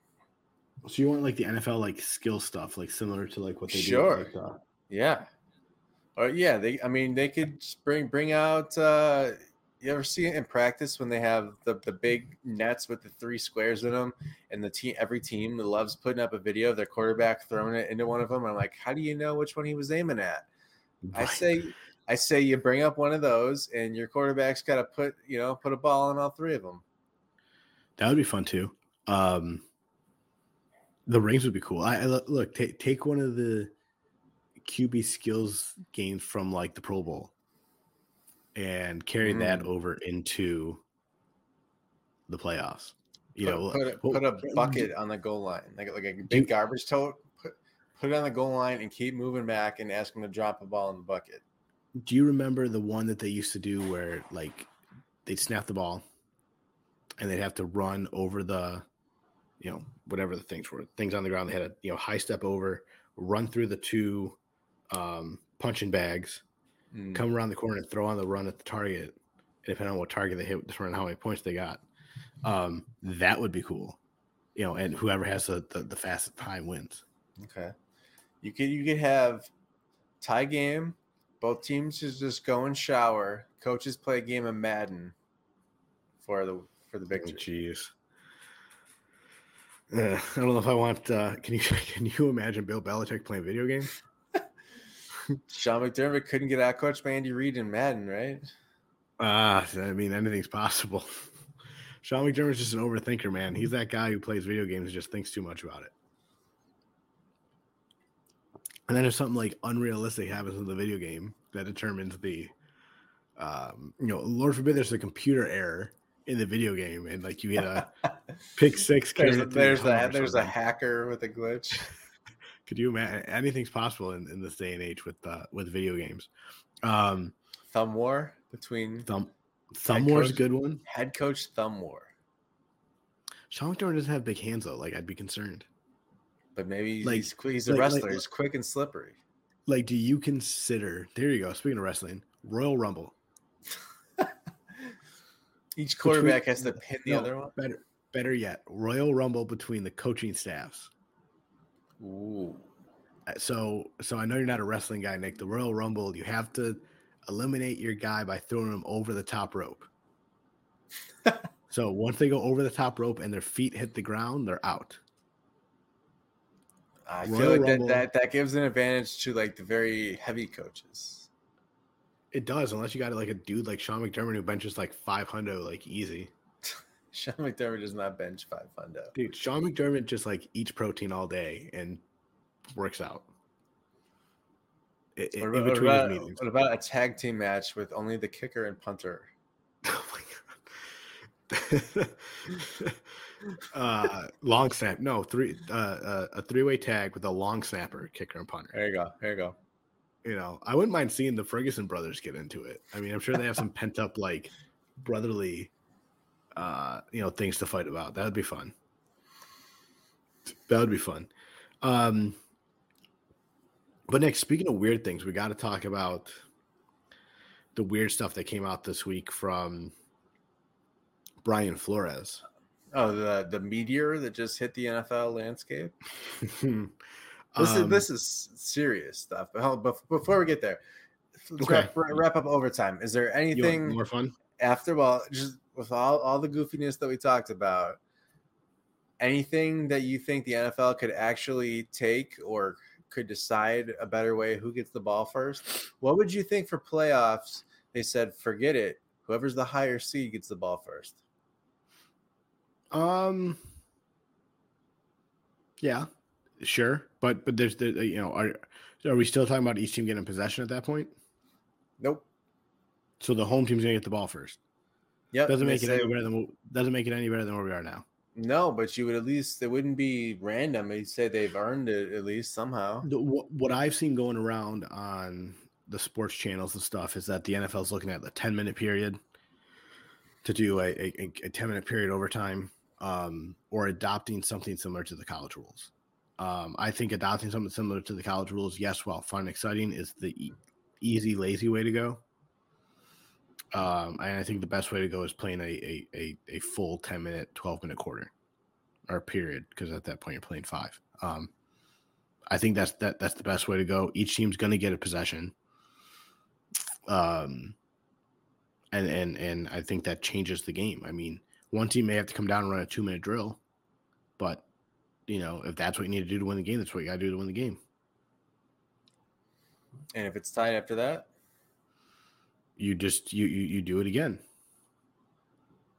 So you want like the NFL like skill stuff, like similar to like what they do? Sure. Like, yeah. Or yeah, they could bring out. You ever see it in practice when they have the big nets with the 3 squares in them, and every team loves putting up a video of their quarterback throwing it into one of them? I'm like, how do you know which one he was aiming at? Right. I say you bring up one of those, and your quarterback's got to put a ball in all 3 of them. That would be fun too. The rings would be cool. Take one of the QB skills games from like the Pro Bowl, and carry that over into the playoffs. Put a bucket on the goal line, like a big garbage tote. Put it on the goal line and keep moving back and ask them to drop a ball in the bucket. Do you remember the one that they used to do where, like, they'd snap the ball and they'd have to run over the, you know, whatever the things were, things on the ground? They had a, you know, high step over, run through the two punching bags, come around the corner and throw on the run at the target. And depending on what target they hit, depending on how many points they got, that would be cool. You know, and whoever has the fastest time wins. Okay. You could have tie game. Both teams should just go and shower. Coaches play a game of Madden for the victory. Jeez, I don't know if I want. Can you imagine Bill Belichick playing video games? Sean McDermott couldn't get out coached by Andy Reid in Madden, right? I mean, anything's possible. Sean McDermott's just an overthinker, man. He's that guy who plays video games and just thinks too much about it. And then if something like unrealistic happens in the video game that determines the, you know, Lord forbid there's a computer error in the video game and like you hit a pick six. There's a hacker with a glitch. Could you imagine? Anything's possible in this day and age with video games. Thumb war between thumb war's a good one. Head coach thumb war. Sean McDermott doesn't have big hands though. Like I'd be concerned. But maybe like, he's a wrestler. He's quick and slippery. Like, do you consider – there you go. Speaking of wrestling, Royal Rumble. Each quarterback has to pin the other one? Better yet, Royal Rumble between the coaching staffs. Ooh. So I know you're not a wrestling guy, Nick. The Royal Rumble, you have to eliminate your guy by throwing him over the top rope. So once they go over the top rope and their feet hit the ground, they're out. I feel like that gives an advantage to like the very heavy coaches. It does, unless you got like a dude like Sean McDermott who benches like 500 like easy. Sean McDermott does not bench 500. Dude, Sean McDermott just like eats protein all day and works out. What about a tag team match with only the kicker and punter? Oh my god. Long snap. No, a three-way tag with a long snapper, kicker, and punter. There you go. You know, I wouldn't mind seeing the Ferguson brothers get into it. I mean, I'm sure they have some pent-up, like, brotherly, you know, things to fight about. That would be fun. But next, speaking of weird things, we got to talk about the weird stuff that came out this week from Brian Flores. Oh, the meteor that just hit the NFL landscape. This is serious stuff. But before we get there, let's wrap up overtime. Is there anything more fun after? Well, just with all the goofiness that we talked about, anything that you think the NFL could actually take or could decide a better way who gets the ball first? What would you think for playoffs? They said, forget it. Whoever's the higher seed gets the ball first. Yeah, sure, but there's the you know are we still talking about each team getting possession at that point? Nope. So the home team's gonna get the ball first. Yep. Doesn't make it any better than where we are now. No, but you would at least it wouldn't be random. You'd say they've earned it at least somehow. What I've seen going around on the sports channels and stuff is that the NFL's looking at the 10-minute period to do a 10-minute period overtime. Or adopting something similar to the college rules. I think adopting something similar to the college rules, yes, while fun and exciting, is the easy, lazy way to go. And I think the best way to go is playing a full 10-minute, 12-minute quarter or period, because at that point you're playing five. I think that's the best way to go. Each team's going to get a possession. And I think that changes the game. I mean, one team may have to come down and run a 2-minute drill, but, you know, if that's what you need to do to win the game, that's what you got to do to win the game. And if it's tied after that? You just you do it again.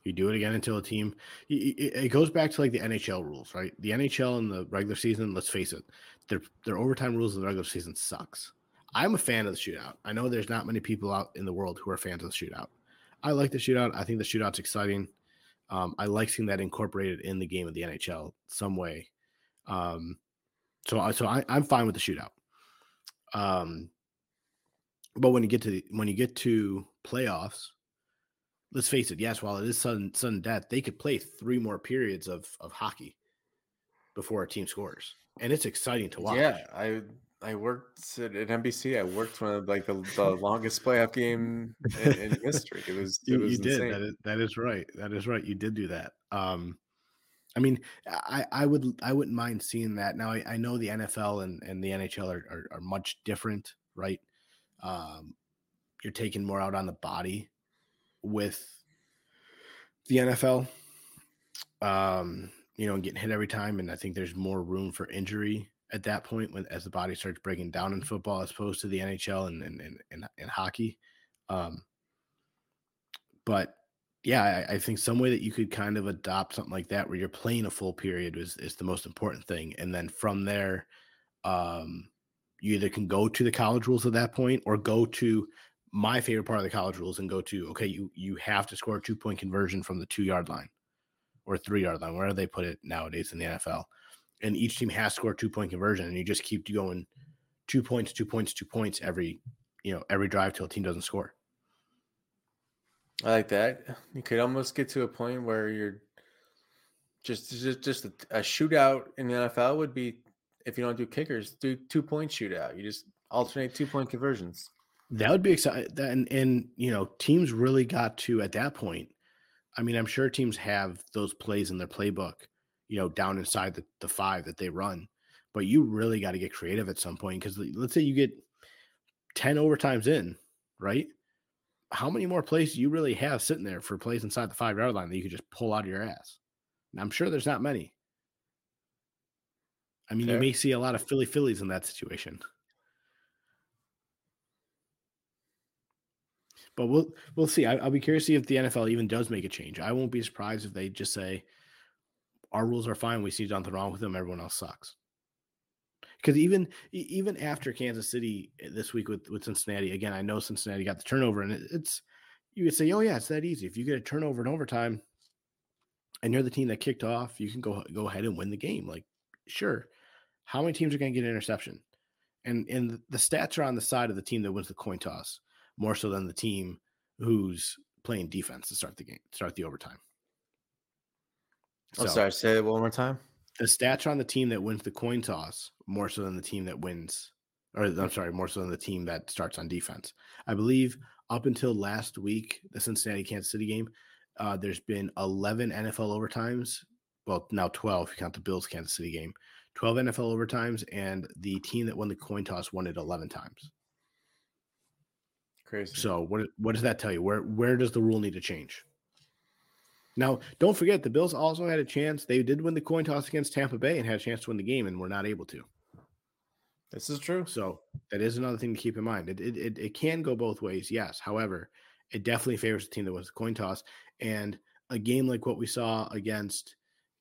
You do it again until a team – it goes back to, like, the NHL rules, right? The NHL in the regular season, let's face it, their overtime rules in the regular season sucks. I'm a fan of the shootout. I know there's not many people out in the world who are fans of the shootout. I like the shootout. I think the shootout's exciting. I like seeing that incorporated in the game of the NHL some way. So I'm fine with the shootout. But when you get to playoffs, let's face it. Yes, while it is sudden death, they could play three more periods of hockey before a team scores, and it's exciting to watch. Yeah, I worked at NBC. I worked one of like the longest playoff game in history. It was insane. That is right. You did do that. I mean, I wouldn't mind seeing that. Now I know the NFL and the NHL are much different, right? You're taking more out on the body with the NFL, and getting hit every time. And I think there's more room for injury at that point as the body starts breaking down in football, as opposed to the NHL and hockey. But yeah, I think some way that you could kind of adopt something like that where you're playing a full period is the most important thing. And then from there, you either can go to the college rules at that point or go to my favorite part of the college rules and go to, okay, you have to score a 2-point conversion from the 2-yard line or 3-yard line, wherever they put it nowadays in the NFL. And each team has to score a 2-point conversion, and you just keep going 2 points every drive till a team doesn't score. I like that. You could almost get to a point where you're just a shootout in the NFL would be, if you don't do kickers, do 2-point shootout. You just alternate 2-point conversions. That would be exciting. And teams really got to at that point. I mean, I'm sure teams have those plays in their playbook, down inside the 5 that they run, but you really got to get creative at some point. Cause let's say you get 10 overtimes in, right? How many more plays do you really have sitting there for plays inside the 5-yard line that you could just pull out of your ass? And I'm sure there's not many. I mean, You may see a lot of Phillies in that situation, but we'll see. I'll be curious to see if the NFL even does make a change. I won't be surprised if they just say, our rules are fine. We see nothing wrong with them. Everyone else sucks. Because even after Kansas City this week with Cincinnati, again, I know Cincinnati got the turnover, and it's you could say, oh, yeah, it's that easy. If you get a turnover in overtime and you're the team that kicked off, you can go ahead and win the game. Like, sure. How many teams are going to get an interception? And the stats are on the side of the team that wins the coin toss more so than the team who's playing defense to start the overtime. I'm sorry, say it one more time. The stats are on the team that wins the coin toss more so than the team that wins, or I'm sorry, more so than the team that starts on defense. I believe up until last week, the Cincinnati-Kansas City game, there's been 11 NFL overtimes. Well, now 12 if you count the Bills-Kansas City game. 12 NFL overtimes, and the team that won the coin toss won it 11 times. Crazy. So what does that tell you? Where does the rule need to change? Now, don't forget, the Bills also had a chance. They did win the coin toss against Tampa Bay and had a chance to win the game, and were not able to. This is true. So that is another thing to keep in mind. It can go both ways, yes. However, it definitely favors the team that wins the coin toss. And a game like what we saw against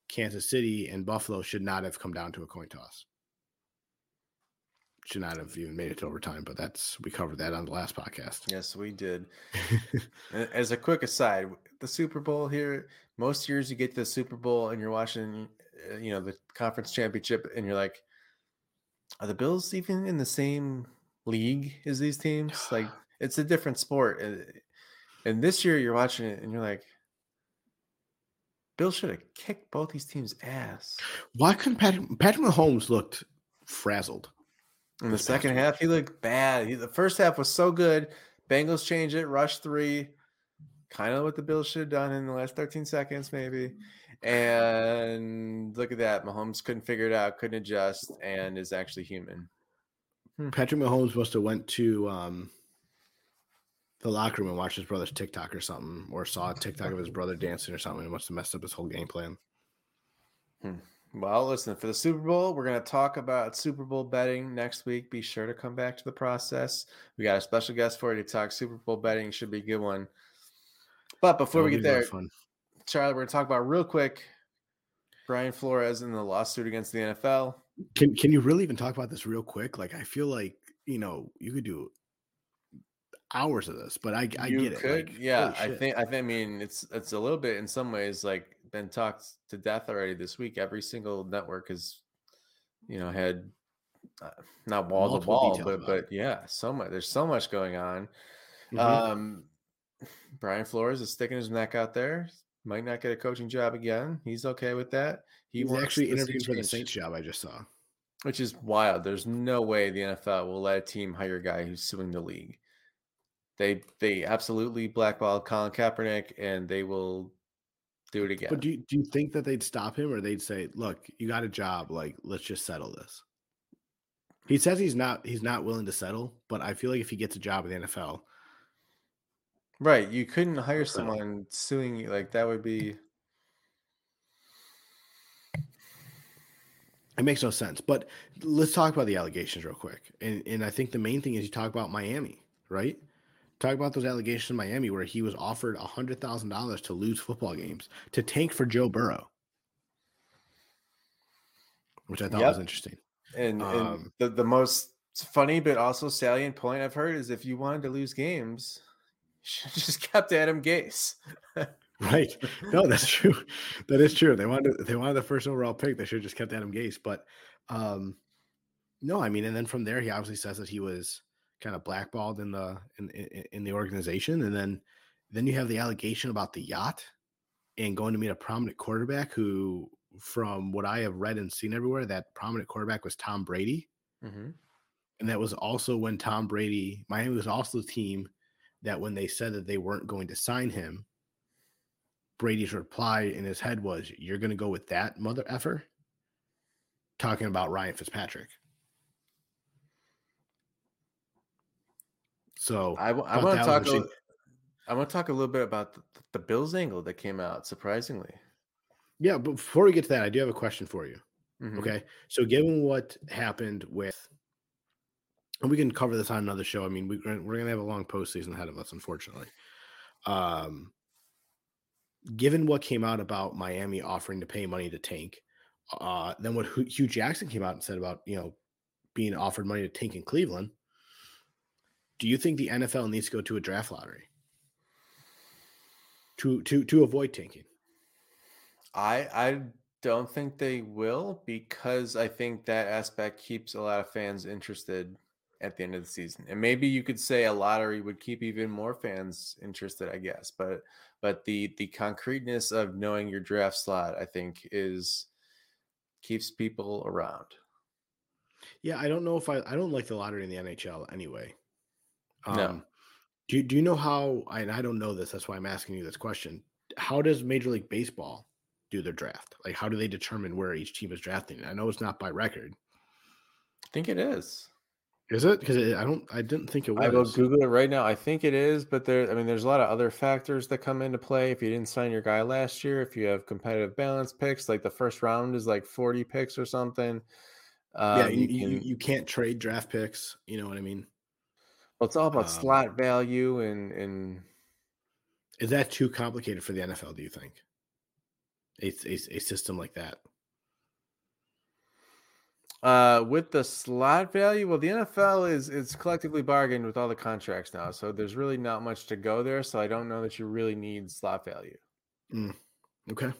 Kansas City and Buffalo should not have come down to a coin toss. Should not have even made it to overtime, but we covered that on the last podcast. Yes, we did. As a quick aside, the Super Bowl here, most years you get to the Super Bowl and you're watching, the conference championship, and you're like, are the Bills even in the same league as these teams? Like, it's a different sport. And this year you're watching it and you're like, Bills should have kicked both these teams' ass. Why couldn't Patrick Mahomes looked frazzled? In the second half, he looked bad. The first half was so good. Bengals change it, rush 3, kind of what the Bills should have done in the last 13 seconds, maybe. And look at that. Mahomes couldn't figure it out, couldn't adjust, and is actually human. Patrick Mahomes must have went to the locker room and watched his brother's TikTok or something, or saw a TikTok of his brother dancing or something, and must have messed up his whole game plan. Well, listen, for the Super Bowl, we're going to talk about Super Bowl betting next week. Be sure to come back to the process. We got a special guest for you to talk Super Bowl betting. Should be a good one. But before we get there, Charlie, we're going to talk about real quick Brian Flores and the lawsuit against the NFL. Can you really even talk about this real quick? Like, I feel like, you could do hours of this, but I get it. Like, yeah, I think. I mean, it's a little bit in some ways like, been talked to death already this week. Every single network has, had not wall multiple to wall, but yeah, so much. There's so much going on. Mm-hmm. Brian Flores is sticking his neck out there. Might not get a coaching job again. He's okay with that. He's actually interviewed for the Saints job I just saw, which is wild. There's no way the NFL will let a team hire a guy who's suing the league. They absolutely blackballed Colin Kaepernick, and they will do it again. But do you think that they'd stop him, or they'd say, "Look, you got a job. Like, let's just settle this." He says he's not willing to settle, but I feel like if he gets a job in the NFL. Right, you couldn't hire someone suing you. Like, that would be... It makes no sense. But let's talk about the allegations real quick. And I think the main thing is you talk about Miami, right? Talk about those allegations in Miami where he was offered $100,000 to lose football games, to tank for Joe Burrow, which I thought was interesting. And the most funny but also salient point I've heard is if you wanted to lose games... just kept Adam Gase. Right. No, that's true. That is true. They wanted the first overall pick. They should have just kept Adam Gase. But no, I mean, and then from there, he obviously says that he was kind of blackballed in the organization. And then you have the allegation about the yacht and going to meet a prominent quarterback who, from what I have read and seen everywhere, that prominent quarterback was Tom Brady. Mm-hmm. And that was also when Tom Brady, Miami was also the team that when they said that they weren't going to sign him, Brady's reply in his head was, "You're going to go with that mother effer?" Talking about Ryan Fitzpatrick. So I want to talk a little bit about the Bills angle that came out, surprisingly. Yeah, but before we get to that, I do have a question for you. Mm-hmm. Okay, so given what happened with... And we can cover this on another show. I mean, we're going to have a long postseason ahead of us, unfortunately. Given what came out about Miami offering to pay money to tank, then what Hugh Jackson came out and said about, you know, being offered money to tank in Cleveland, do you think the NFL needs to go to a draft lottery to avoid tanking? I don't think they will, because I think that aspect keeps a lot of fans interested at the end of the season. And maybe you could say a lottery would keep even more fans interested, I guess, but the concreteness of knowing your draft slot, I think, is keeps people around. Yeah. I don't know if I don't like the lottery in the NHL anyway. No. Do you know how, and I don't know this, that's why I'm asking you this question. How does Major League Baseball do their draft? Like, how do they determine where each team is drafting? I know it's not by record. I think it is. Is it? Because I didn't think it was. I will Google it right now. I think it is, but there's a lot of other factors that come into play. If you didn't sign your guy last year, if you have competitive balance picks, like the first round is like 40 picks or something. You can't trade draft picks. You know what I mean? Well, it's all about slot value and. Is that too complicated for the NFL? Do you think a system like that? With the slot value, well, the NFL it's collectively bargained with all the contracts now, so there's really not much to go there. So I don't know that you really need slot value. Mm. Okay.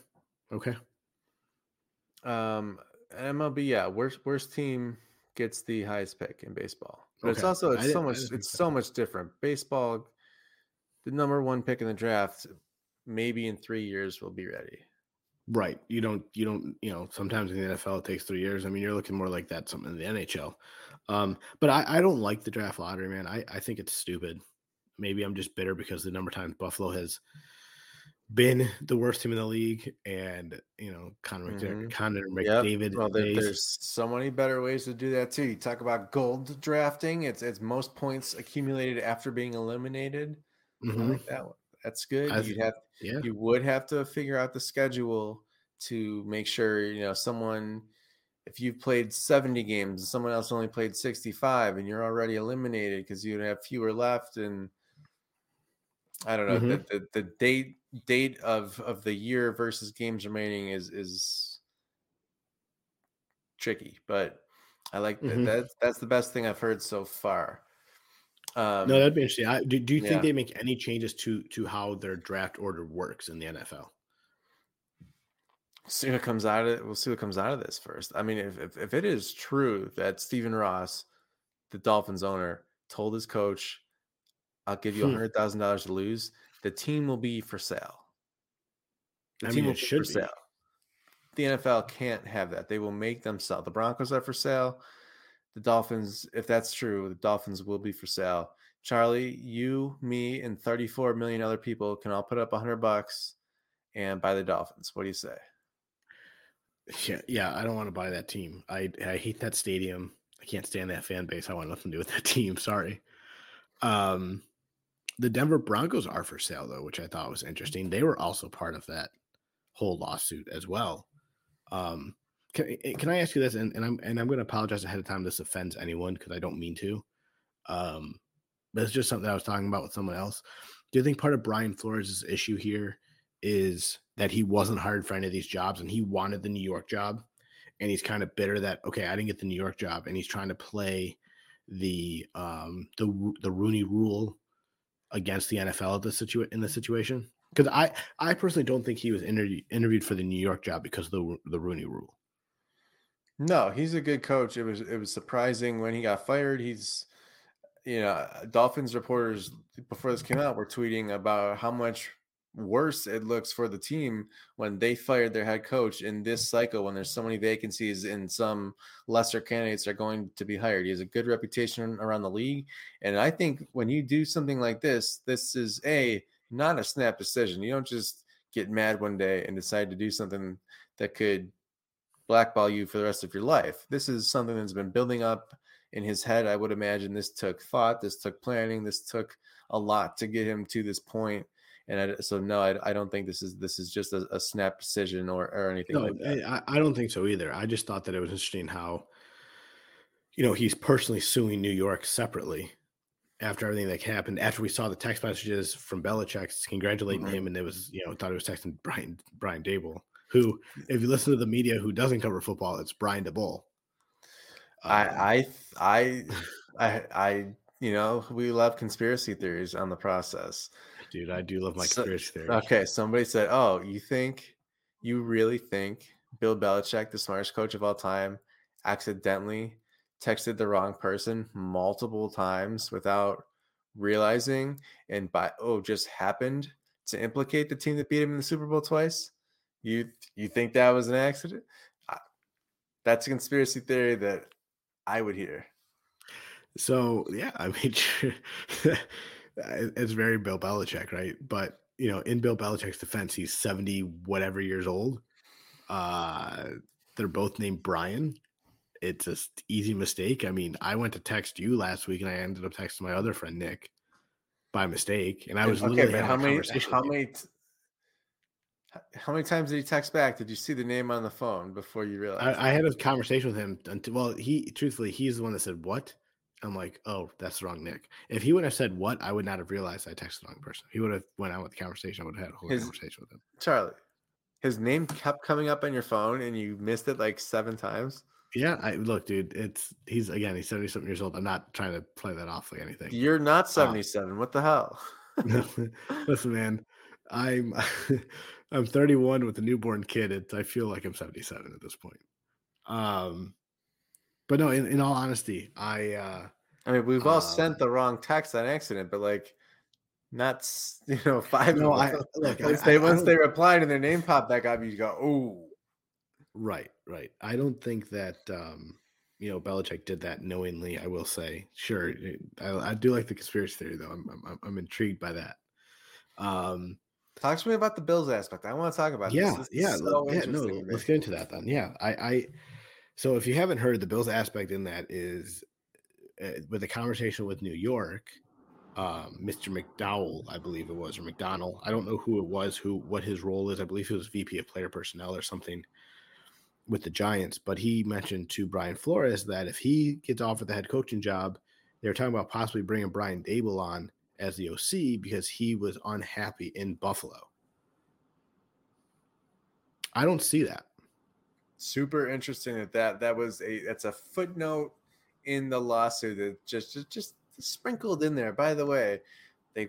MLB, yeah, worst team gets the highest pick in baseball, but okay. it's so much different. Baseball, the number one pick in the draft, maybe in 3 years will be ready. Right. You know, sometimes in the NFL it takes 3 years. I mean, you're looking more like that, something in the NHL. But I don't like the draft lottery, man. I think it's stupid. Maybe I'm just bitter because the number of times Buffalo has been the worst team in the league, and, you know, Connor McDavid. Well, there's so many better ways to do that too. You talk about gold drafting. It's most points accumulated after being eliminated. Mm-hmm. I like that one. That's good. You would have to figure out the schedule to make sure, you know, someone, if you've played 70 games and someone else only played 65 and you're already eliminated because you have fewer left, and I don't know, mm-hmm. the date of the year versus games remaining is tricky, but I like mm-hmm. that's the best thing I've heard so far. No, that'd be interesting. Do you think they make any changes to how their draft order works in the NFL? see what comes out of it. We'll see what comes out of this first. I mean, if it is true that Stephen Ross, the Dolphins owner, told his coach, I'll give you $100,000 to lose, the team will be for sale. The team will be for sale. The NFL can't have that. They will make them sell. The Broncos are for sale. The Dolphins, if that's true, the Dolphins will be for sale. Charlie, you, me, and 34 million other people can all put up $100 and buy the Dolphins. What do you say? Yeah, I don't want to buy that team. I hate that stadium. I can't stand that fan base. I want nothing to do with that team. Sorry. The Denver Broncos are for sale, though, which I thought was interesting. They were also part of that whole lawsuit as well. Can I ask you this? And I'm going to apologize ahead of time. This offends anyone because I don't mean to. But it's just something I was talking about with someone else. Do you think part of Brian Flores' issue here is that he wasn't hired for any of these jobs and he wanted the New York job? And he's kind of bitter that, okay, I didn't get the New York job. And he's trying to play the Rooney Rule against the NFL in this situation. Because I personally don't think he was interviewed for the New York job because of the Rooney Rule. No, he's a good coach. It was surprising when he got fired. He's, you know, Dolphins reporters before this came out were tweeting about how much worse it looks for the team when they fired their head coach in this cycle when there's so many vacancies and some lesser candidates are going to be hired. He has a good reputation around the league. And I think when you do something like this, this is not a snap decision. You don't just get mad one day and decide to do something that could blackball you for the rest of your life. This is something that's been building up in his head. I would imagine this took thought, this took planning, this took a lot to get him to this point. And I don't think this is just a snap decision or anything like that. I don't think so either. I just thought that it was interesting how, you know, he's personally suing New York separately after everything that happened, after we saw the text messages from Belichick congratulating him. And it was, you know, thought he was texting Brian Daboll, who, if you listen to the media who doesn't cover football, it's Brian Daboll. You know, we love conspiracy theories on the process. Dude, I do love my conspiracy theories. Okay, somebody said, oh, you really think Bill Belichick, the smartest coach of all time, accidentally texted the wrong person multiple times without realizing and just happened to implicate the team that beat him in the Super Bowl twice? You think that was an accident? That's a conspiracy theory that I would hear. So, yeah, I mean, it's very Bill Belichick, right? But, you know, in Bill Belichick's defense, he's 70-whatever years old. They're both named Brian. It's an easy mistake. I mean, I went to text you last week, and I ended up texting my other friend, Nick, by mistake. And I was literally having a conversation with you. How many times did he text back? Did you see the name on the phone before you realized? I had a conversation with him. Truthfully, he's the one that said, what? I'm like, oh, that's the wrong Nick. If he would have said what, I would not have realized I texted the wrong person. He would have went out with the conversation. I would have had a whole conversation with him. Charlie, his name kept coming up on your phone and you missed it like 7 times. Yeah, look, dude, he's 70-something years old. I'm not trying to play that off like anything. You're not 77. What the hell? Listen, man, I'm 31 with a newborn kid. I feel like I'm 77 at this point. But no, in all honesty, I mean, we've all sent the wrong text on accident, but like, not, you know, 5 minutes. No, once they replied and their name popped back up, you go, oh, right. I don't think that you know, Belichick did that knowingly. I will say, sure, I do like the conspiracy theory though. I'm intrigued by that. Talk to me about the Bills aspect. I want to talk about this. Let's get into that then. Yeah, So if you haven't heard, the Bills aspect in that is with a conversation with New York, Mr. McDowell, I believe it was, or McDonnell. I don't know who it was, what his role is. I believe he was VP of player personnel or something with the Giants. But he mentioned to Brian Flores that if he gets offered the head coaching job, they were talking about possibly bringing Brian Daboll on as the OC because he was unhappy in Buffalo. I don't see that. Super interesting that's a footnote in the lawsuit that just sprinkled in there. By the way, they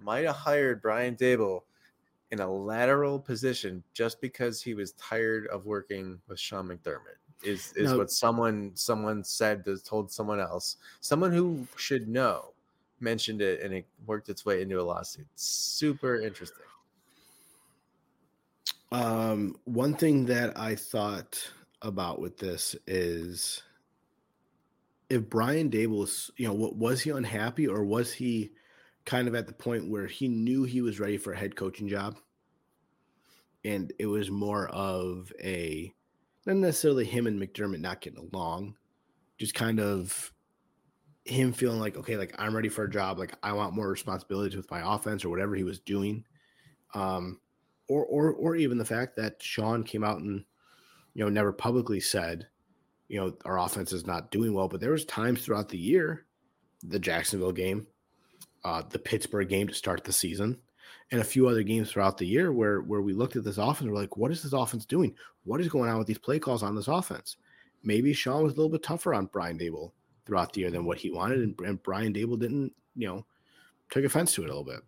might have hired Brian Daboll in a lateral position just because he was tired of working with Sean McDermott is what someone said, told someone else, someone who should know, mentioned it, and it worked its way into a lawsuit. Super interesting. One thing that I thought about with this is if Brian Daboll is, was he unhappy, or was he kind of at the point where he knew he was ready for a head coaching job? And it was more of a, not necessarily him and McDermott not getting along, just kind of him feeling like, okay, like I'm ready for a job. Like I want more responsibilities with my offense or whatever he was doing. Or even the fact that Sean came out and, never publicly said, our offense is not doing well, but there was times throughout the year, the Jacksonville game, the Pittsburgh game to start the season, and a few other games throughout the year where we looked at this offense, we're like, what is this offense doing? What is going on with these play calls on this offense? Maybe Sean was a little bit tougher on Brian Daboll throughout the year than what he wanted, and Brian Daboll didn't, took offense to it a little bit.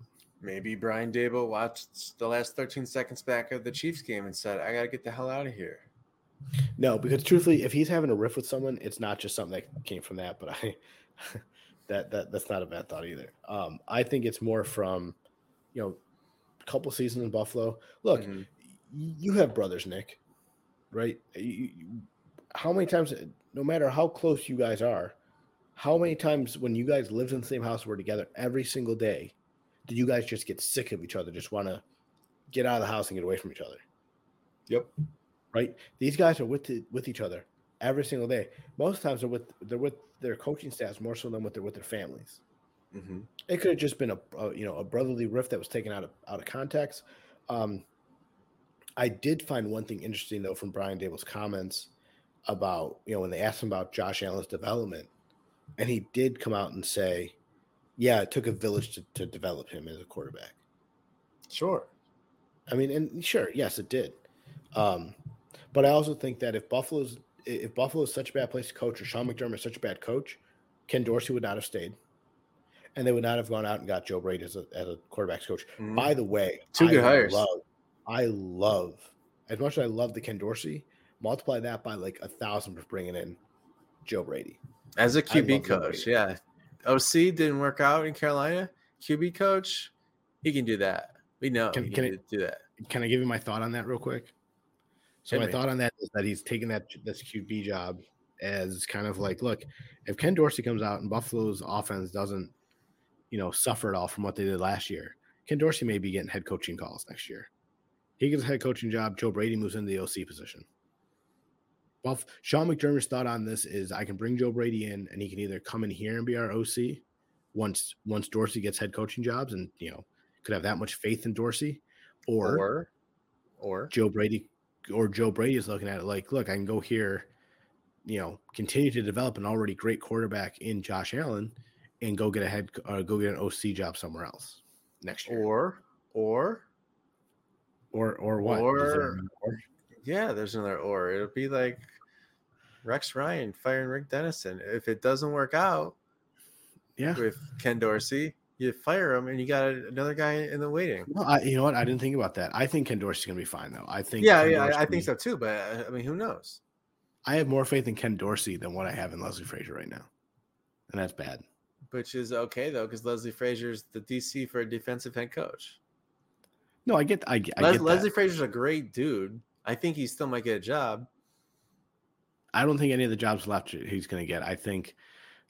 Maybe Brian Daboll watched the last 13 seconds back of the Chiefs game and said, I got to get the hell out of here. No, because truthfully, if he's having a riff with someone, it's not just something that came from that, but that's not a bad thought either. I think it's more from, a couple seasons in Buffalo. Look, mm-hmm. You have brothers, Nick, right? How many times, no matter how close you guys are, how many times when you guys lived in the same house, were together every single day, did you guys just get sick of each other, just want to get out of the house and get away from each other? Yep. Right? These guys are with each other every single day. Most times they're with their coaching staffs more so than with their families. Mm-hmm. It could have just been a brotherly rift that was taken out of context. I did find one thing interesting though from Brian Daboll's comments about when they asked him about Josh Allen's development, and he did come out and say, "Yeah, it took a village to develop him as a quarterback." Sure, I mean, and sure, yes, it did. But I also think that if Buffalo is such a bad place to coach, or Sean McDermott is such a bad coach, Ken Dorsey would not have stayed. And they would not have gone out and got Joe Brady as a quarterback's coach. Mm-hmm. By the way, two good hires. I love, as much as I love the Ken Dorsey, multiply that by like 1,000 for bringing in Joe Brady. As a QB coach, yeah. OC didn't work out in Carolina. QB coach, he can do that. We know he can do that. Can I give you my thought on that real quick? So my thought on that is that he's taking this QB job as kind of like, look, if Ken Dorsey comes out and Buffalo's offense doesn't, suffer at all from what they did last year, Ken Dorsey may be getting head coaching calls next year. He gets a head coaching job. Joe Brady moves into the OC position. Well, Sean McDermott's thought on this is I can bring Joe Brady in, and he can either come in here and be our OC once Dorsey gets head coaching jobs, and could have that much faith in Dorsey, or Joe Brady. Or Joe Brady is looking at it like, look, I can go here, continue to develop an already great quarterback in Josh Allen, and go get an OC job somewhere else next year. Or what? Or? Yeah, there's another or. It'll be like Rex Ryan firing Rick Dennison. If it doesn't work out, with Ken Dorsey, you fire him, and you got another guy in the waiting. Well, you know what? I didn't think about that. I think Ken Dorsey's going to be fine, though. I think so too. But I mean, who knows? I have more faith in Ken Dorsey than what I have in Leslie Frazier right now, and that's bad. Which is okay though, because Leslie Frazier's the DC for a defensive head coach. No, I get. I get Leslie Frazier's a great dude. I think he still might get a job. I don't think any of the jobs left he's going to get. I think.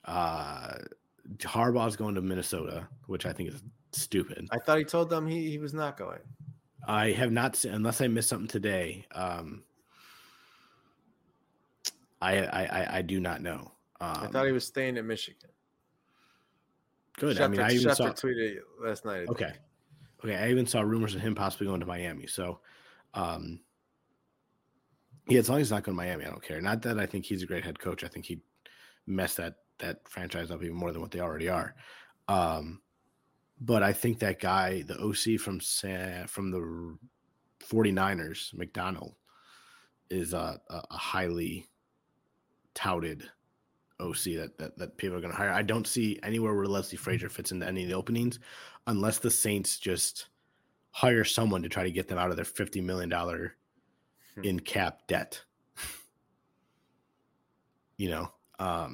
Harbaugh's going to Minnesota, which I think is stupid. I thought he told them he was not going. I have not seen, unless I missed something today. I do not know. I thought he was staying in Michigan. Good. I even saw a tweet last night. Okay. I even saw rumors of him possibly going to Miami. So, as long as he's not going to Miami, I don't care. Not that I think he's a great head coach. I think he messed that franchise up even more than what they already are. But I think that guy, the OC from the 49ers, McDonald, is a highly touted OC that people are going to hire. I don't see anywhere where Leslie Frazier fits into any of the openings unless the Saints just hire someone to try to get them out of their $50 million in cap debt. You know, but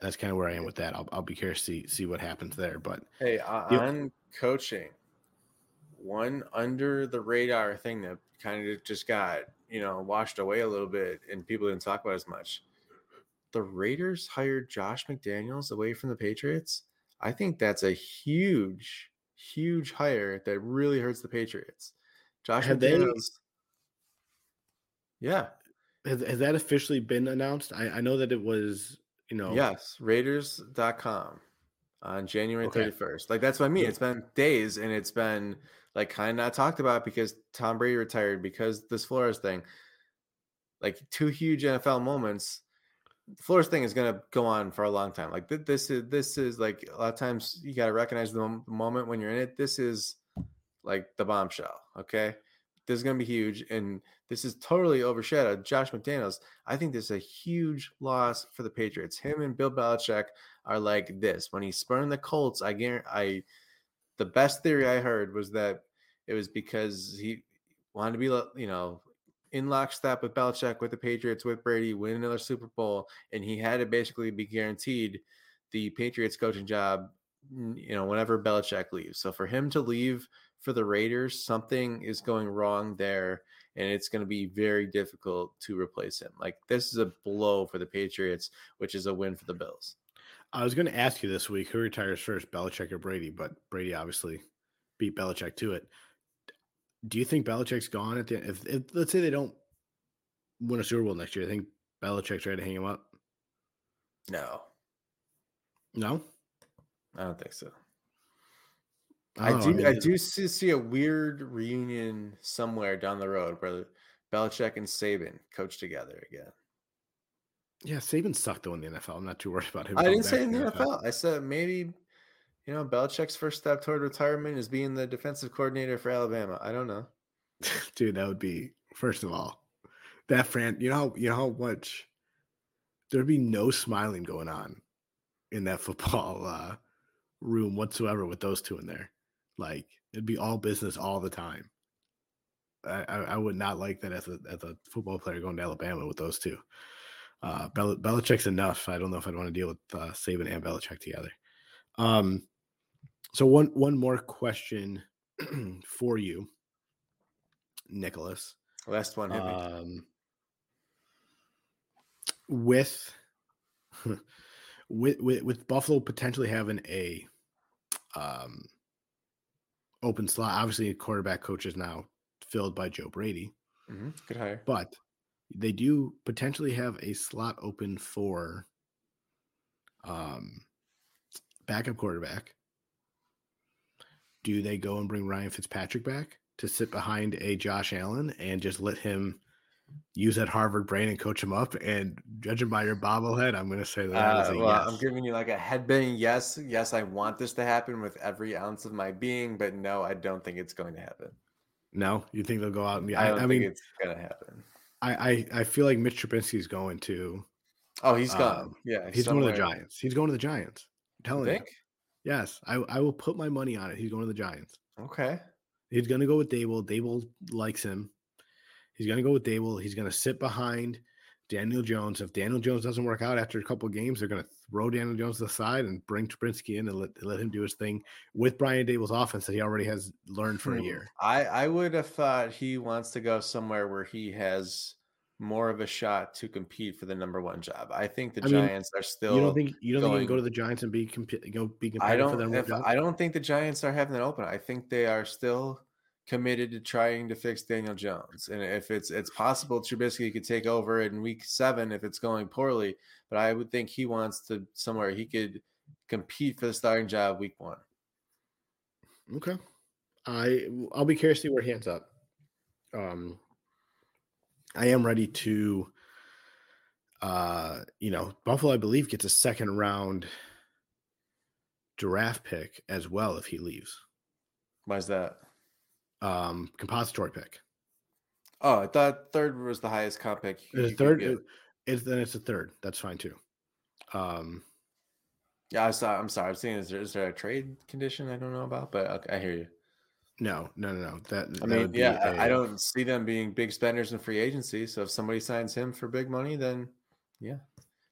that's kind of where I am with that. I'll be curious to see what happens there. But hey, on coaching, one under the radar thing that kind of just got, you know, washed away a little bit and people didn't talk about as much. The Raiders hired Josh McDaniels away from the Patriots. I think that's a huge, huge hire that really hurts the Patriots. Josh McDaniels. Yeah. Has that officially been announced? I know that it was, you know. Yes, Raiders.com on January 31st. Like, that's what I mean. It's been days, and it's been, like, kind of not talked about because Tom Brady retired, because this Flores thing. Like, two huge NFL moments. The Flores thing is going to go on for a long time. Like, this is like, a lot of times you got to recognize the moment when you're in it. This is, like, the bombshell, okay? This is going to be huge, and this is totally overshadowed. Josh McDaniels, I think this is a huge loss for the Patriots. Him and Bill Belichick are like this. When he spurned the Colts, the best theory I heard was that it was because he wanted to be, you know, in lockstep with Belichick, with the Patriots, with Brady, win another Super Bowl, and he had to basically be guaranteed the Patriots coaching job, you know, whenever Belichick leaves. So for him to leave for the Raiders, something is going wrong there, and it's going to be very difficult to replace him. Like, this is a blow for the Patriots, which is a win for the Bills. I was going to ask you this week, who retires first, Belichick or Brady? But Brady obviously beat Belichick to it. Do you think Belichick's gone at the end? If let's say they don't win a Super Bowl next year, I think Belichick's ready to hang him up. No, I don't think so. I do see a weird reunion somewhere down the road where Belichick and Saban coach together again. Yeah, Saban sucked though in the NFL. I'm not too worried about him. I didn't say in the NFL. I said maybe, you know, Belichick's first step toward retirement is being the defensive coordinator for Alabama. I don't know. Dude, that would be, first of all, that Fran, you know how much there'd be no smiling going on in that football room whatsoever with those two in there. Like, it'd be all business all the time. I would not like that as a football player going to Alabama with those two. Belichick's enough. I don't know if I'd want to deal with Saban and Belichick together. So one more question for you, Nicholas. Last one. With Buffalo potentially having a open slot, obviously quarterback coach is now filled by Joe Brady. Mm-hmm. Good hire. But they do potentially have a slot open for backup quarterback. Do they go and bring Ryan Fitzpatrick back to sit behind a Josh Allen and just let him use that Harvard brain and coach him up? And judging by your bobblehead, I'm going to say that. Yes. I'm giving you like a headbang. Yes, I want this to happen with every ounce of my being, but no, I don't think it's going to happen. No, you think they'll go out and I mean, it's going to happen. I feel like Mitch Trubisky is going to. Oh, he's gone. Yeah, he's going to the Giants. He's going to the Giants. I'm telling you. Yes, I will put my money on it. He's going to the Giants. Okay. He's going to go with Daboll. Daboll likes him. He's going to go with Daboll. He's going to sit behind Daniel Jones. If Daniel Jones doesn't work out after a couple of games, they're going to throw Daniel Jones to the side and bring Trubisky in and let him do his thing with Brian Daboll's offense that he already has learned for a year. I would have thought he wants to go somewhere where he has more of a shot to compete for the number one job. I think the Giants are still. You don't think you can go to the Giants and be competitive for the number one job? I don't think the Giants are having that open. I think they are still committed to trying to fix Daniel Jones. And if it's possible, Trubisky could take over in week 7 if it's going poorly, but I would think he wants to somewhere he could compete for the starting job week 1. Okay. I'll be curious to see where he ends up. I am ready to, Buffalo, I believe, gets a second round draft pick as well if he leaves. Why is that? Compensatory pick. Oh, I thought third was the highest comp pick. It's the third. That's fine too. I'm sorry. I'm seeing is there a trade condition I don't know about, but okay, I hear you. No. I don't see them being big spenders in free agency. So if somebody signs him for big money, then yeah.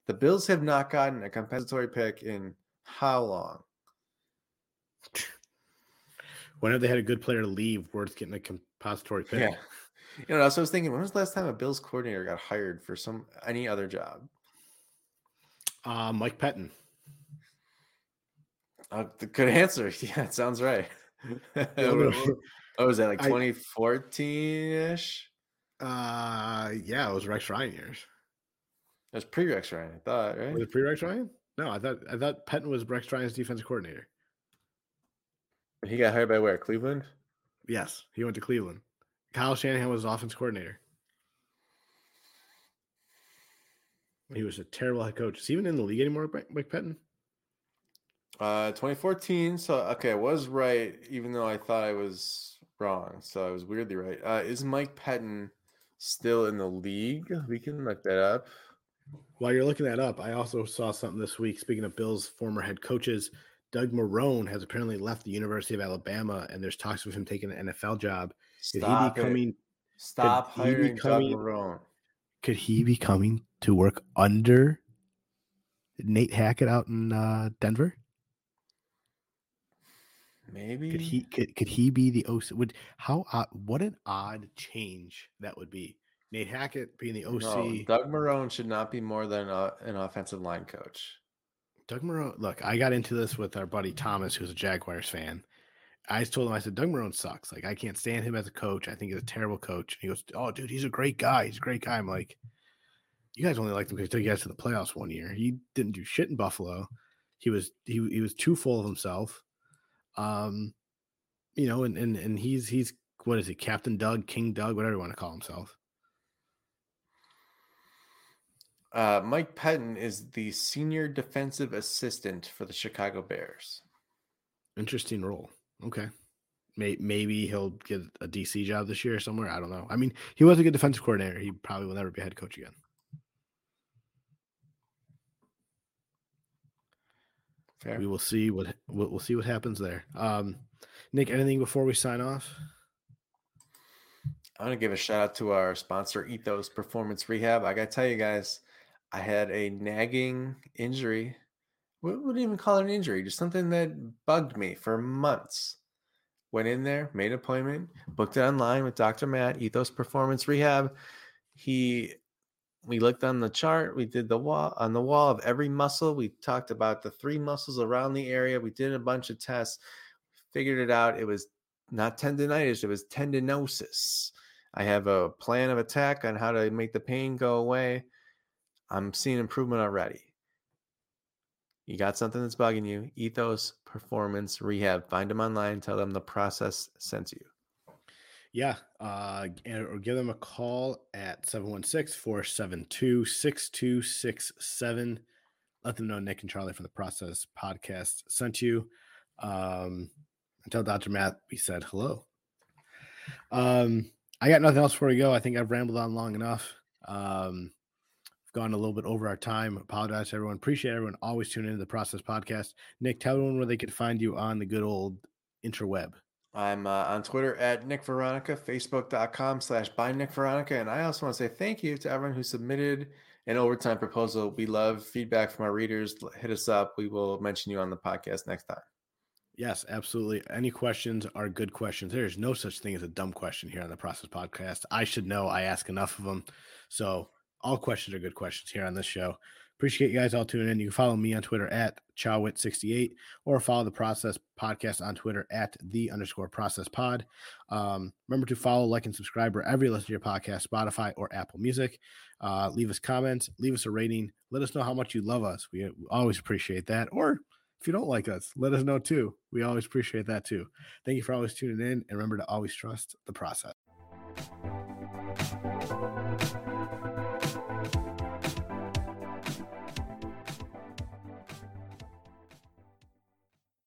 The Bills have not gotten a compensatory pick in how long? When have they had a good player leave worth getting a compensatory pick? Yeah. You know, so I was thinking, when was the last time a Bills coordinator got hired for any other job? Mike Pettine. Good answer. Yeah, it sounds right. Was that like 2014-ish? Yeah, it was Rex Ryan years. That was pre-Rex Ryan, I thought, right? Was it pre-Rex Ryan? No, I thought Pettine was Rex Ryan's defensive coordinator. He got hired by where? Cleveland? Yes, he went to Cleveland. Kyle Shanahan was his offense coordinator. He was a terrible head coach. Is he even in the league anymore, Mike Pettine? 2014. So, okay, I was right, even though I thought I was wrong. So I was weirdly right. Is Mike Pettine still in the league? We can look that up. While you're looking that up, I also saw something this week. Speaking of Bills' former head coaches, Doug Marrone has apparently left the University of Alabama, and there's talks of him taking an NFL job. Stop hiring Doug Marrone. Could he be coming to work under Nate Hackett out in Denver? Maybe. Could he be the OC? What an odd change that would be. Nate Hackett being the OC. No, Doug Marrone should not be more than an offensive line coach. Doug Marrone, look, I got into this with our buddy Thomas, who's a Jaguars fan. I told him, I said, Doug Marrone sucks. Like, I can't stand him as a coach. I think he's a terrible coach. And he goes, oh, dude, he's a great guy. He's a great guy. I'm like, you guys only liked him because he took you guys to the playoffs one year. He didn't do shit in Buffalo. He was too full of himself. You know, and he's what is he, Captain Doug, King Doug, whatever you want to call himself. Mike Pettine is the senior defensive assistant for the Chicago Bears. Interesting role. Okay. Maybe he'll get a DC job this year somewhere. I don't know. I mean, he was a good defensive coordinator. He probably will never be head coach again. Fair. We will see what happens there. Nick, anything before we sign off? I'm going to give a shout out to our sponsor, Ethos Performance Rehab. I got to tell you guys, I had a nagging injury. We wouldn't even call it an injury, just something that bugged me for months. Went in there, made an appointment, booked it online with Dr. Matt, Ethos Performance Rehab. We looked on the chart. We did the wall of every muscle. We talked about the three muscles around the area. We did a bunch of tests, figured it out. It was not tendinitis. It was tendinosis. I have a plan of attack on how to make the pain go away. I'm seeing improvement already. You got something that's bugging you. Ethos Performance Rehab. Find them online. Tell them the process sent you. Yeah, or give them a call at 716-472-6267. Let them know Nick and Charlie from the Process Podcast sent you. Tell Dr. Matt we said hello. I got nothing else before we go. I think I've rambled on long enough. I've gone a little bit over our time. Apologize to everyone. Appreciate everyone always tuning into the Process Podcast. Nick, tell everyone where they could find you on the good old interweb. I'm on Twitter at Nick Veronica, Facebook.com/byNickVeronica. And I also want to say thank you to everyone who submitted an overtime proposal. We love feedback from our readers. Hit us up. We will mention you on the podcast next time. Yes, absolutely. Any questions are good questions. There's no such thing as a dumb question here on the Process Podcast. I should know. I ask enough of them. So all questions are good questions here on this show. Appreciate you guys all tuning in. You can follow me on Twitter at Chawit68 or follow the Process Podcast on Twitter at @the_processpod. Remember to follow, like, and subscribe wherever you listen to your podcast, Spotify or Apple Music. Leave us comments, leave us a rating. Let us know how much you love us. We always appreciate that. Or if you don't like us, let us know too. We always appreciate that too. Thank you for always tuning in, and remember to always trust the process.